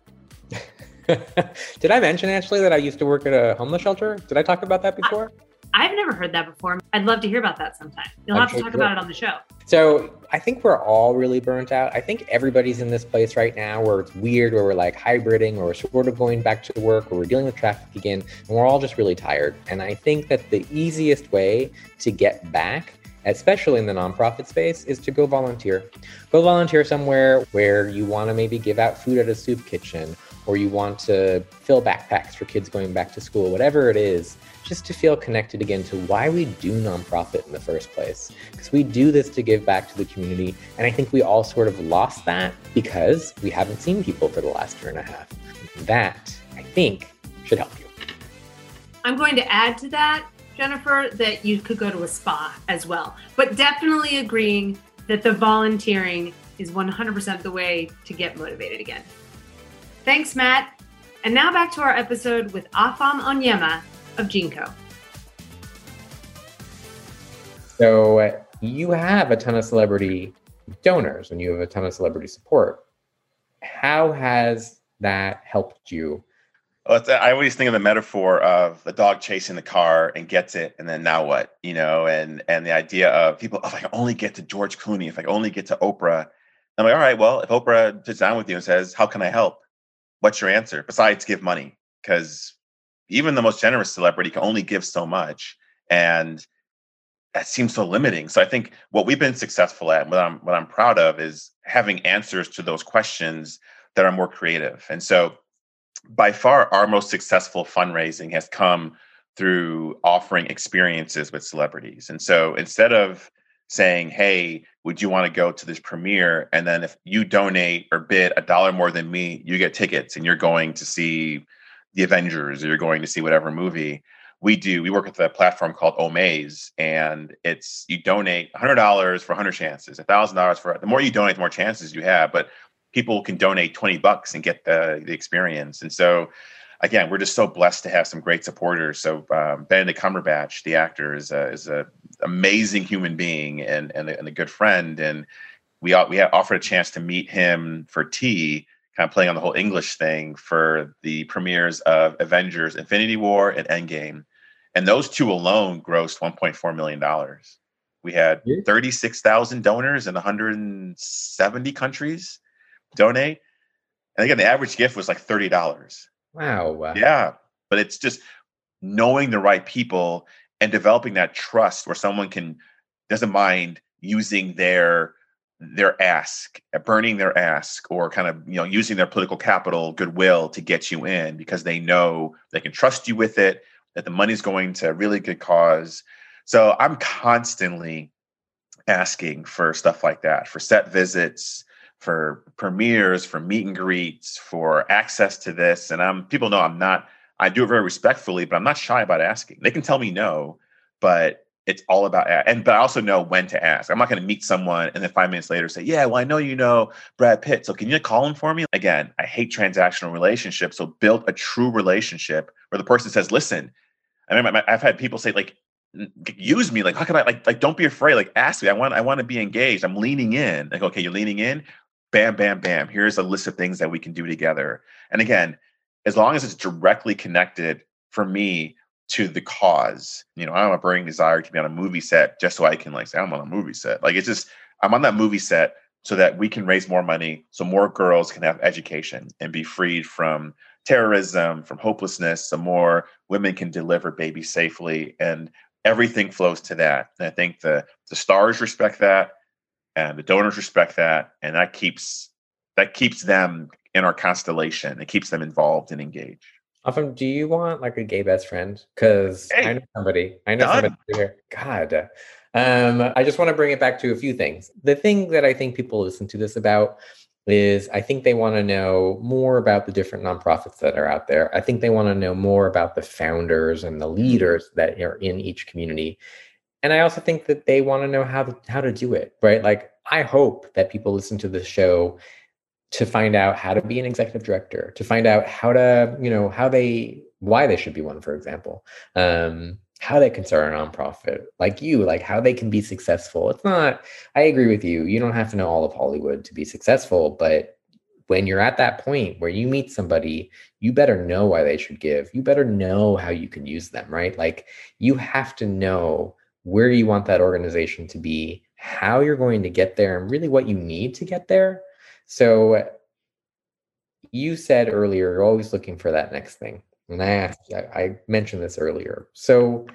Did I mention, Ashley, that I used to work at a homeless shelter? Did I talk about that before? I, I've never heard that before. I'd love to hear about that sometime. You'll I'm have sure to talk about it on the show. So I think we're all really burnt out. I think everybody's in this place right now where it's weird, where we're like hybriding, or we're sort of going back to work, or we're dealing with traffic again, and we're all just really tired. And I think that the easiest way to get back, especially in the nonprofit space, is to go volunteer. Go volunteer somewhere where you want to maybe give out food at a soup kitchen, or you want to fill backpacks for kids going back to school, whatever it is, just to feel connected again to why we do nonprofit in the first place. Because we do this to give back to the community. And I think we all sort of lost that because we haven't seen people for the last year and a half. That, I think, should help you. I'm going to add to that, Jennifer, that you could go to a spa as well, but definitely agreeing that the volunteering is one hundred percent the way to get motivated again. Thanks, Matt. And now back to our episode with Afam Onyema of Jinko. So uh, you have a ton of celebrity donors and you have a ton of celebrity support. How has that helped you? Well, I always think of the metaphor of the dog chasing the car and gets it, and then now what? You know, and and the idea of people, oh, if I can only get to George Clooney, if I can only get to Oprah, I'm like, all right, well, if Oprah sits down with you and says, how can I help? What's your answer? Besides give money, because even the most generous celebrity can only give so much, and that seems so limiting. So I think what we've been successful at, what I'm what I'm proud of, is having answers to those questions that are more creative. And so by far, our most successful fundraising has come through offering experiences with celebrities. And so instead of saying, hey, would you want to go to this premiere? And then if you donate or bid a dollar more than me, you get tickets and you're going to see the Avengers or you're going to see whatever movie. We do. We work with a platform called Omaze, and it's you donate one hundred dollars for one hundred chances, one thousand dollars for the more you donate, the more chances you have. But people can donate twenty bucks and get the, the experience. And so, again, we're just so blessed to have some great supporters. So um, Benedict Cumberbatch, the actor, is a, is a amazing human being and and a, and a good friend. And we all, we had offered a chance to meet him for tea, kind of playing on the whole English thing for the premieres of Avengers Infinity War and Endgame. And those two alone grossed one point four million dollars. We had thirty-six thousand donors in one hundred seventy countries donate. And again, the average gift was like thirty dollars. Wow. Yeah. But it's just knowing the right people and developing that trust where someone can, doesn't mind using their, their ask, burning their ask, or kind of, you know, using their political capital, goodwill to get you in, because they know they can trust you with it, that the money's going to a really good cause. So I'm constantly asking for stuff like that, for set visits, for premieres, for meet and greets, for access to this. And I'm people know I'm not, I do it very respectfully, but I'm not shy about asking. They can tell me no, but it's all about, and but I also know when to ask. I'm not going to meet someone and then five minutes later say, yeah, well, I know you know Brad Pitt, so can you call him for me? Again, I hate transactional relationships. So build a true relationship where the person says, listen, I remember I've had people say, like, use me. Like, how can I, like, like, don't be afraid. Like, ask me. I want, I want to be engaged. I'm leaning in. Like, okay, you're leaning in. Bam, bam, bam. Here's a list of things that we can do together. And again, as long as it's directly connected for me to the cause, you know, I don't have a burning desire to be on a movie set just so I can like say I'm on a movie set. Like, it's just, I'm on that movie set so that we can raise more money, so more girls can have education and be freed from terrorism, from hopelessness, so more women can deliver babies safely. And everything flows to that. And I think the the stars respect that. And the donors respect that, and that keeps that keeps them in our constellation. It keeps them involved and engaged. Afam, do you want like a gay best friend? Because hey, I know somebody. I know God. somebody here. God. Um, I just want to bring it back to a few things. The thing that I think people listen to this about is I think they want to know more about the different nonprofits that are out there. I think they want to know more about the founders and the leaders that are in each community. And I also think that they want to know how to, how to do it, right? Like, I hope that people listen to this show to find out how to be an executive director, to find out how to, you know, how they, why they should be one, for example, um, how they can start a nonprofit like you, like how they can be successful. It's not, I agree with you. You don't have to know all of Hollywood to be successful, but when you're at that point where you meet somebody, you better know why they should give. You better know how you can use them, right? Like, you have to know where you want that organization to be, how you're going to get there, and really what you need to get there. So you said earlier, you're always looking for that next thing. And I asked, I mentioned this earlier. So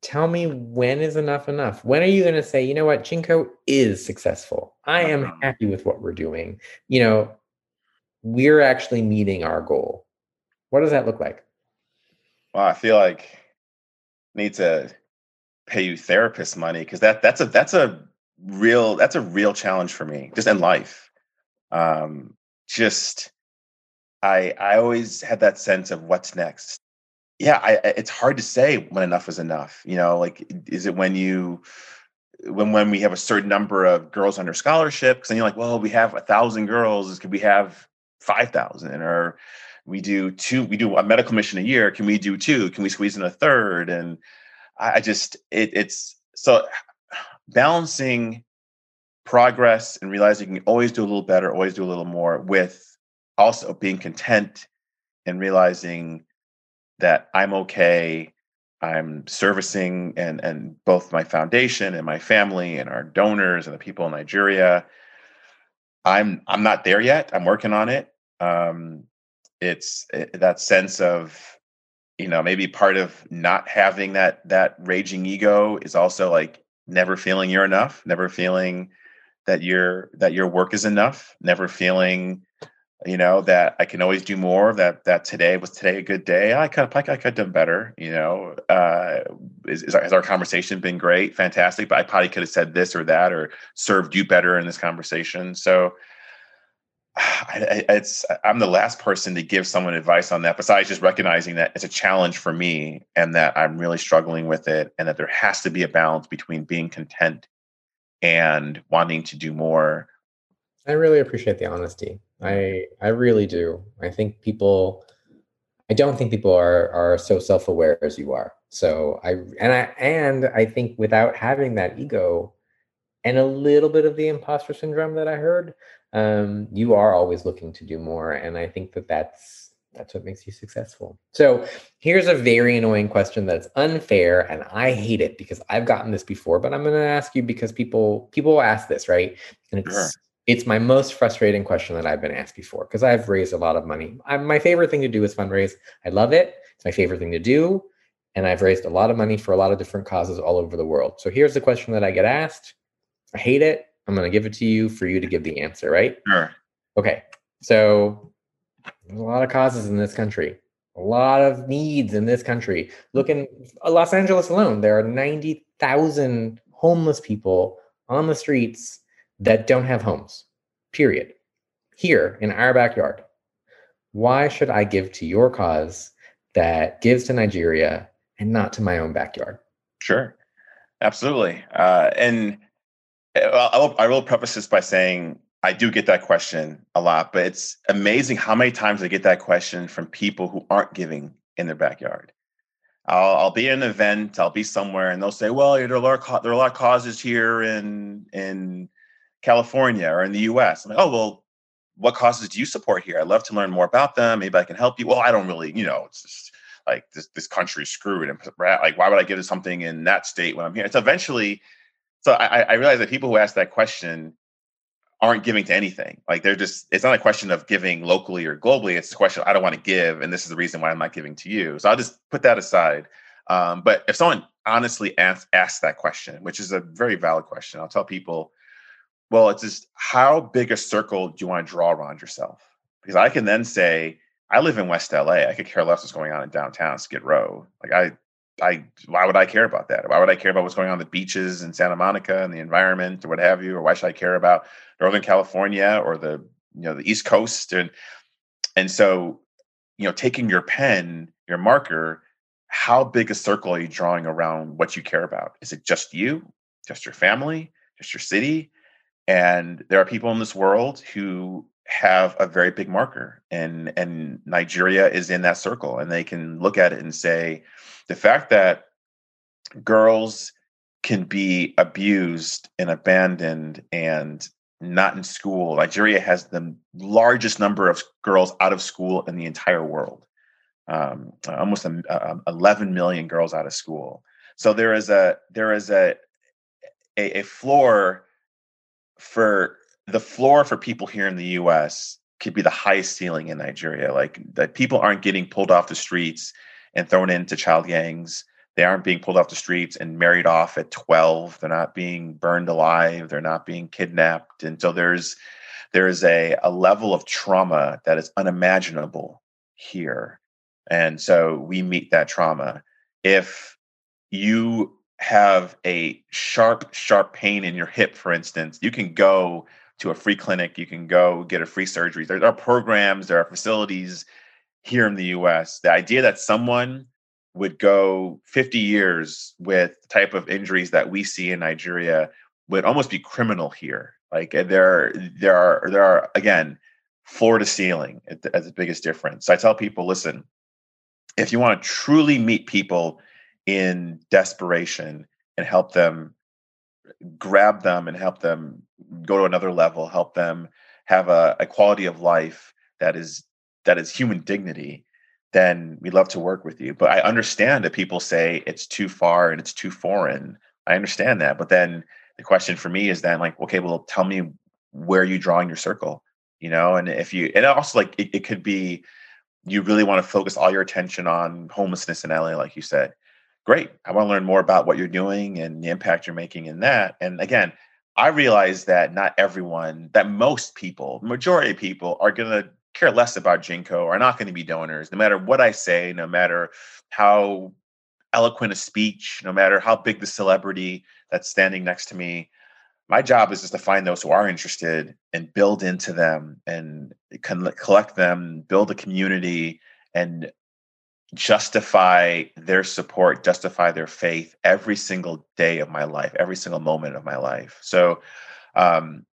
tell me, when is enough enough? When are you going to say, you know what, Jinko is successful. I am happy with what we're doing. You know, we're actually meeting our goal. What does that look like? Well, I feel like I need to pay you therapist money, because that that's a that's a real that's a real challenge for me just in life. Um, just I I always had that sense of what's next. Yeah, I, it's hard to say when enough is enough. You know, like, is it when you when when we have a certain number of girls under scholarship? Because then you're like, well, we have a thousand girls. Could we have five thousand or we do two? We do a medical mission a year. Can we do two? Can we squeeze in a third? And I just, it, it's so balancing progress and realizing you can always do a little better, always do a little more, with also being content and realizing that I'm okay. I'm servicing and, and both my foundation and my family and our donors and the people in Nigeria. I'm, I'm not there yet. I'm working on it. Um, it's it, that sense of, you know, maybe part of not having that that raging ego is also like never feeling you're enough, never feeling that your that your work is enough, never feeling you know, that I can always do more, that that today was today a good day. I could, I could have done better, you know, uh, is, is our, has our conversation been great? Fantastic. But I probably could have said this or that, or served you better in this conversation. So I, I, it's, I'm the last person to give someone advice on that, besides just recognizing that it's a challenge for me and that I'm really struggling with it, and that there has to be a balance between being content and wanting to do more. I really appreciate the honesty. I I really do. I think people, I don't think people are are so self-aware as you are. So I and I and I think without having that ego and a little bit of the imposter syndrome that I heard, um, you are always looking to do more. And I think that that's that's what makes you successful. So here's a very annoying question that's unfair, and I hate it because I've gotten this before, but I'm going to ask you because people people ask this, right? And it's sure. It's my most frustrating question that I've been asked before, because I've raised a lot of money. I, my favorite thing to do is fundraise. I love it. It's my favorite thing to do. And I've raised a lot of money for a lot of different causes all over the world. So here's the question that I get asked. I hate it. I'm going to give it to you for you to give the answer, right? Sure. Okay. So there's a lot of causes in this country, a lot of needs in this country. Look in Los Angeles alone, there are ninety thousand homeless people on the streets that don't have homes, period. Here in our backyard. Why should I give to your cause that gives to Nigeria and not to my own backyard? Sure, absolutely. Uh, and I'll, I will preface this by saying I do get that question a lot, but it's amazing how many times I get that question from people who aren't giving in their backyard. I'll, I'll be at an event, I'll be somewhere, and they'll say, well, there are a lot of, there are a lot of causes here in in California or in the U S. I'm like, oh, well, what causes do you support here? I'd love to learn more about them. Maybe I can help you. Well, I don't really, you know, it's just like this, this country's screwed. And like, why would I give to something in that state when I'm here? It's eventually, so I, I realize that people who ask that question aren't giving to anything. Like they're just, it's not a question of giving locally or globally. It's a question, I don't want to give. And this is the reason why I'm not giving to you. So I'll just put that aside. Um, but if someone honestly asks, asks that question, which is a very valid question, I'll tell people, well, it's just how big a circle do you want to draw around yourself? Because I can then say, I live in West L A. I could care less what's going on in downtown Skid Row. Like I, I, why would I care about that? Why would I care about what's going on the beaches in Santa Monica and the environment or what have you? Or why should I care about Northern California or the, you know, the East Coast? And and so, you know, taking your pen, your marker, how big a circle are you drawing around what you care about? Is it just you, just your family, just your city? And there are people in this world who have a very big marker, and, and Nigeria is in that circle, and they can look at it and say, the fact that girls can be abused and abandoned and not in school, Nigeria has the largest number of girls out of school in the entire world, um, almost a, a eleven million girls out of school. So there is a, there is a, a, a floor for the floor for people here in the U S could be the highest ceiling in Nigeria. Like that people aren't getting pulled off the streets and thrown into child gangs. They aren't being pulled off the streets and married off at twelve. They're not being burned alive. They're not being kidnapped. And so there's, there is a, a level of trauma that is unimaginable here. And so we meet that trauma. If you have a sharp, sharp pain in your hip, for instance, you can go to a free clinic, you can go get a free surgery. There are programs, there are facilities here in the U S. The idea that someone would go fifty years with the type of injuries that we see in Nigeria would almost be criminal here. Like there, there are, there are again, floor to ceiling as the biggest difference. So I tell people, listen, if you want to truly meet people in desperation and help them, grab them and help them go to another level, help them have a, a quality of life that is that is human dignity, then we'd love to work with you. But I understand that people say it's too far and it's too foreign. I understand that. But then the question for me is then like, okay, well, tell me where are you drawing your circle? You know, and if you, and also like it, it could be, you really want to focus all your attention on homelessness in L A, like you said. Great. I want to learn more about what you're doing and the impact you're making in that. And again, I realize that not everyone, that most people, majority of people are going to care less about Jinko, are not going to be donors, no matter what I say, no matter how eloquent a speech, no matter how big the celebrity that's standing next to me. My job is just to find those who are interested and build into them and collect them, build a community, and justify their support, justify their faith every single day of my life, every single moment of my life. So um,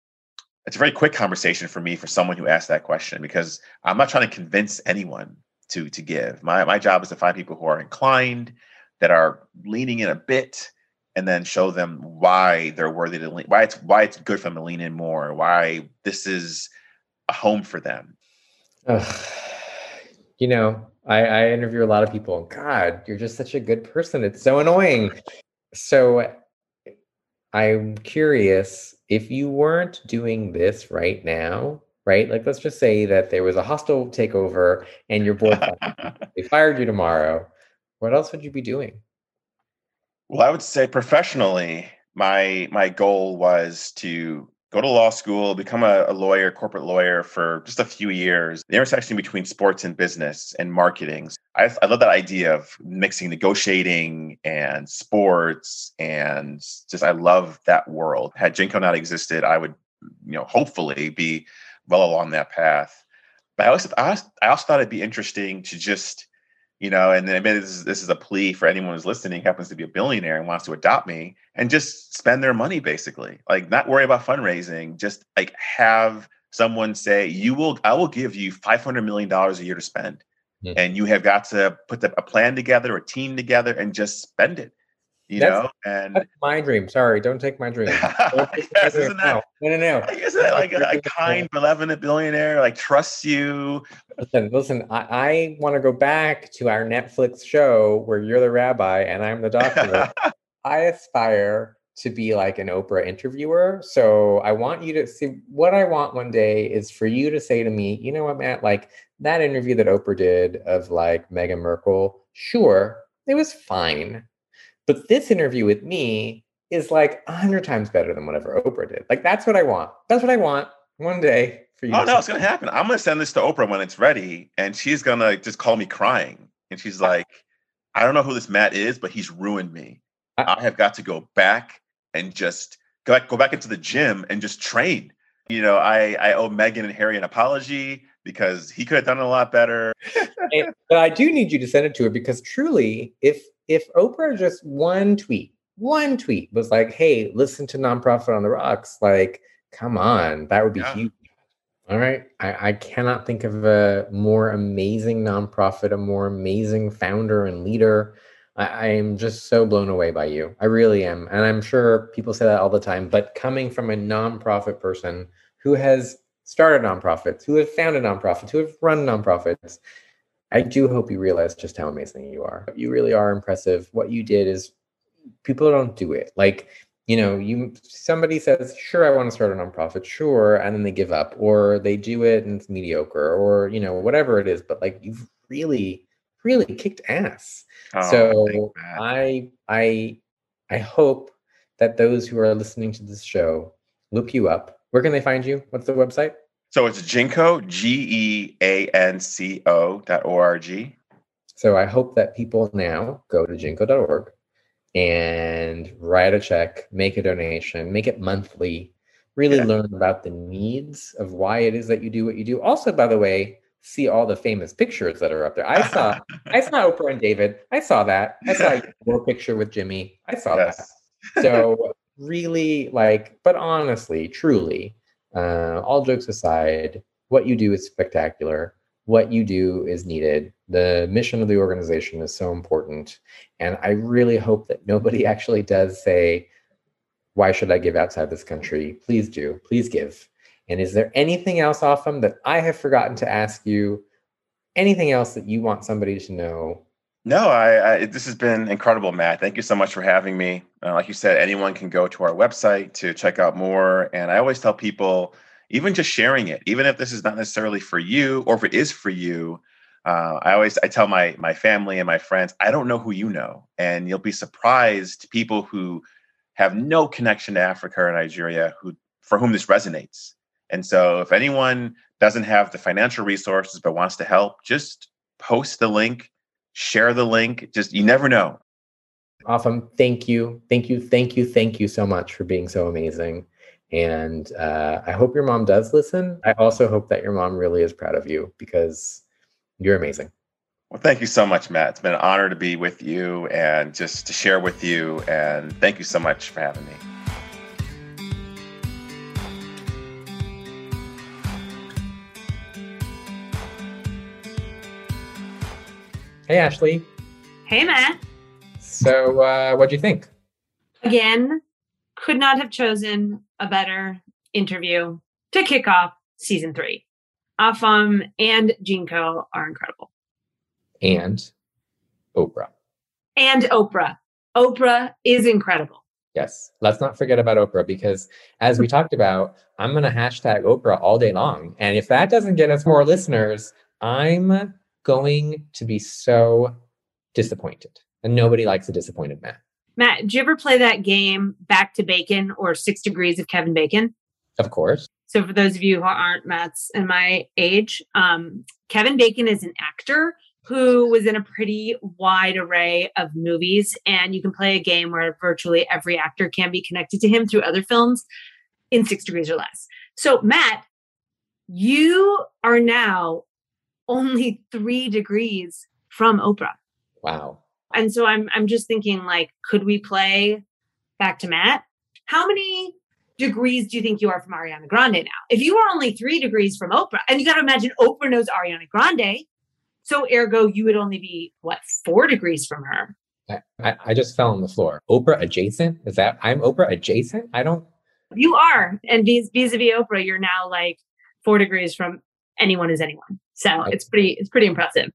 it's a very quick conversation for me, for someone who asked that question, because I'm not trying to convince anyone to, to give. My, my job is to find people who are inclined, that are leaning in a bit, and then show them why they're worthy to lean, why it's why it's good for them to lean in more, why this is a home for them. Ugh. You know, I, I interview a lot of people. God, you're just such a good person. It's so annoying. So I'm curious, if you weren't doing this right now, right? Like, let's just say that there was a hostile takeover and your board they fired you tomorrow. What else would you be doing? Well, I would say professionally, my my goal was to go to law school, become a, a lawyer, corporate lawyer for just a few years, the intersection between sports and business and marketing. I, I love that idea of mixing negotiating and sports, and just, I love that world. Had Jinko not existed, I would, you know, hopefully be well along that path. But I also, I also, I also thought it'd be interesting to just, you know, and then I mean, this is, this is a plea for anyone who's listening, happens to be a billionaire and wants to adopt me, and just spend their money, basically. Like, not worry about fundraising, just like have someone say, you will, I will give you five hundred million dollars a year to spend. Mm-hmm. And you have got to put the, a plan together, a team together, and just spend it, you that's, know? And that's my dream. Sorry, don't take my dream. Yes, isn't that, no, no, no. Like, isn't that like a, a kind, benevolent billionaire, like, trusts you? Listen, listen, I, I want to go back to our Netflix show where you're the rabbi and I'm the doctor. I aspire to be like an Oprah interviewer. So I want you to see, what I want one day is for you to say to me, you know what, Matt, like that interview that Oprah did of like Meghan Merkel, sure, it was fine. But this interview with me is like a hundred times better than whatever Oprah did. Like, that's what I want. That's what I want one day. Oh, no, it's going to happen. I'm going to send this to Oprah when it's ready. And she's going to just call me crying. And she's like, I don't know who this Matt is, but he's ruined me. I, I have got to go back and just go back, go back into the gym and just train. You know, I, I owe Meghan and Harry an apology because he could have done it a lot better. And, but I do need you to send it to her, because truly, if if Oprah just one tweet, one tweet was like, hey, listen to Nonprofit on the Rocks, like, come on, that would be yeah. huge. All right. I, I cannot think of a more amazing nonprofit, a more amazing founder and leader. I, I am just so blown away by you. I really am. And I'm sure people say that all the time, but coming from a nonprofit person who has started nonprofits, who have founded nonprofits, who have run nonprofits, I do hope you realize just how amazing you are. You really are impressive. What you did is, people don't do it. Like, you know, you somebody says, sure, I want to start a nonprofit, sure, and then they give up, or they do it and it's mediocre, or, you know, whatever it is. But like, you've really, really kicked ass. Oh, so I, I, I hope that those who are listening to this show look you up. Where can they find you? What's the website? So it's Jinko, G E A N C O dot O R G. So I hope that people now go to jinko dot org. And write a check, make a donation, make it monthly, really yeah. learn about the needs of why it is that you do what you do. Also, by the way, see all the famous pictures that are up there. I saw I saw Oprah and David. I saw that. I saw your picture with Jimmy. I saw yes. that. So really, like, but honestly, truly, uh, all jokes aside, what you do is spectacular. What you do is needed. The mission of the organization is so important. And I really hope that nobody actually does say, why should I give outside this country? Please do. Please give. And is there anything else, Afam, that I have forgotten to ask you? Anything else that you want somebody to know? No, I, I this has been incredible, Matt. Thank you so much for having me. Uh, like you said, anyone can go to our website to check out more. And I always tell people, even just sharing it, even if this is not necessarily for you, or if it is for you, uh, I always I tell my my family and my friends, I don't know who you know, and you'll be surprised, people who have no connection to Africa or Nigeria, who for whom this resonates. And so if anyone doesn't have the financial resources but wants to help, just post the link, share the link. Just, you never know. Awesome. Thank you. Thank you. Thank you. Thank you so much for being so amazing. And uh, I hope your mom does listen. I also hope that your mom really is proud of you, because you're amazing. Well, thank you so much, Matt. It's been an honor to be with you and just to share with you. And thank you so much for having me. Hey, Ashley. Hey, Matt. So uh, what'd you think? Again, could not have chosen a better interview to kick off season three. Afam and Jinko are incredible. And Oprah. And Oprah. Oprah is incredible. Yes. Let's not forget about Oprah, because as we talked about, I'm going to hashtag Oprah all day long. And if that doesn't get us more listeners, I'm going to be so disappointed. And nobody likes a disappointed Matt. Matt, did you ever play that game Back to Bacon or Six Degrees of Kevin Bacon? Of course. So for those of you who aren't Matt's and my age, um, Kevin Bacon is an actor who was in a pretty wide array of movies. And you can play a game where virtually every actor can be connected to him through other films in six degrees or less. So Matt, you are now only three degrees from Oprah. Wow. And so I'm I'm just thinking, like, could we play Back to Matt? How many degrees do you think you are from Ariana Grande now? If you are only three degrees from Oprah, and you got to imagine Oprah knows Ariana Grande, so ergo you would only be, what, four degrees from her? I, I just fell on the floor. Oprah adjacent? Is that, I'm Oprah adjacent? I don't. You are. And vis- vis-a-vis Oprah, you're now like four degrees from anyone is anyone. So I, it's pretty, it's pretty impressive.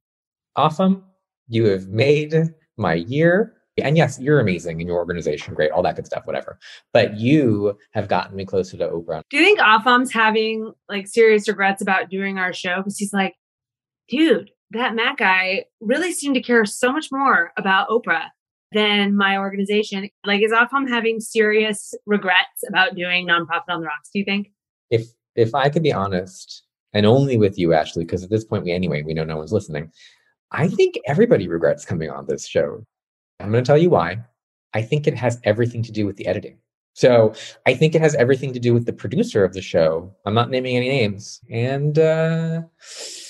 Awesome. You have made my year. And yes, you're amazing and your organization, great, all that good stuff, whatever. But you have gotten me closer to Oprah. Do you think Afam's having like serious regrets about doing our show? Because he's like, dude, that Matt guy really seemed to care so much more about Oprah than my organization. Like, is Afam having serious regrets about doing Nonprofit on the Rocks, do you think? If if I could be honest, and only with you, Ashley, because at this point, we anyway, we know no one's listening. I think everybody regrets coming on this show. I'm going to tell you why. I think it has everything to do with the editing. So I think it has everything to do with the producer of the show. I'm not naming any names. And uh,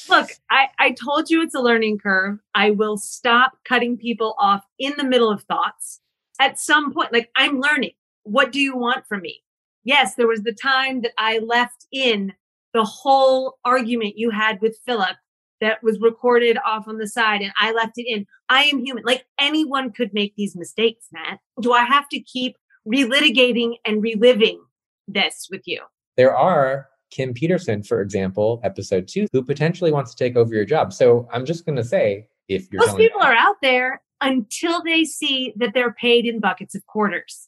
look, I, I told you it's a learning curve. I will stop cutting people off in the middle of thoughts at some point. Like, I'm learning. What do you want from me? Yes, there was the time that I left in the whole argument you had with Philip that was recorded off on the side, and I left it in. I am human. Like, anyone could make these mistakes, Matt. Do I have to keep relitigating and reliving this with you? There are Kim Peterson, for example, episode two, who potentially wants to take over your job. So I'm just going to say, if you're most people me- are out there until they see that they're paid in buckets of quarters.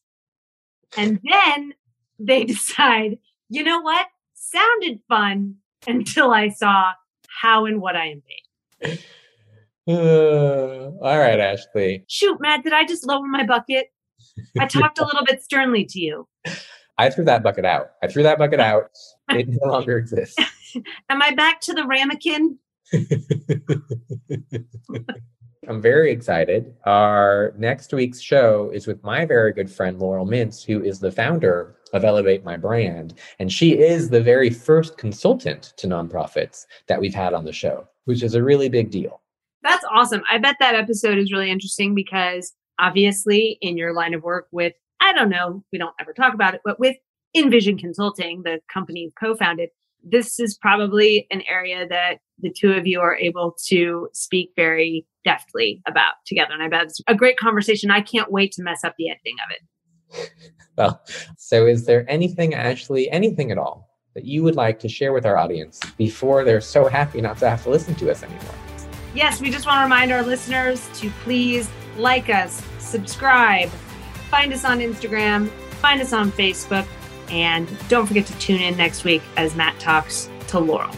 And then they decide, you know what? Sounded fun until I saw how and what I am paid. Uh, all right, Ashley. Shoot, Matt, did I just lower my bucket? I talked a little bit sternly to you. I threw that bucket out. I threw that bucket out. It no longer exists. Am I back to the ramekin? I'm very excited. Our next week's show is with my very good friend, Laurel Mintz, who is the founder of Elevate My Brand. And she is the very first consultant to nonprofits that we've had on the show, which is a really big deal. That's awesome. I bet that episode is really interesting because obviously in your line of work with, I don't know, we don't ever talk about it, but with Envision Consulting, the company co-founded, this is probably an area that the two of you are able to speak very deftly about together. And I bet it's a great conversation. I can't wait to mess up the editing of it. Well, so is there anything, Ashley, anything at all that you would like to share with our audience before they're so happy not to have to listen to us anymore? Yes, we just want to remind our listeners to please like us, subscribe, find us on Instagram, find us on Facebook, and don't forget to tune in next week as Matt talks to Laurel.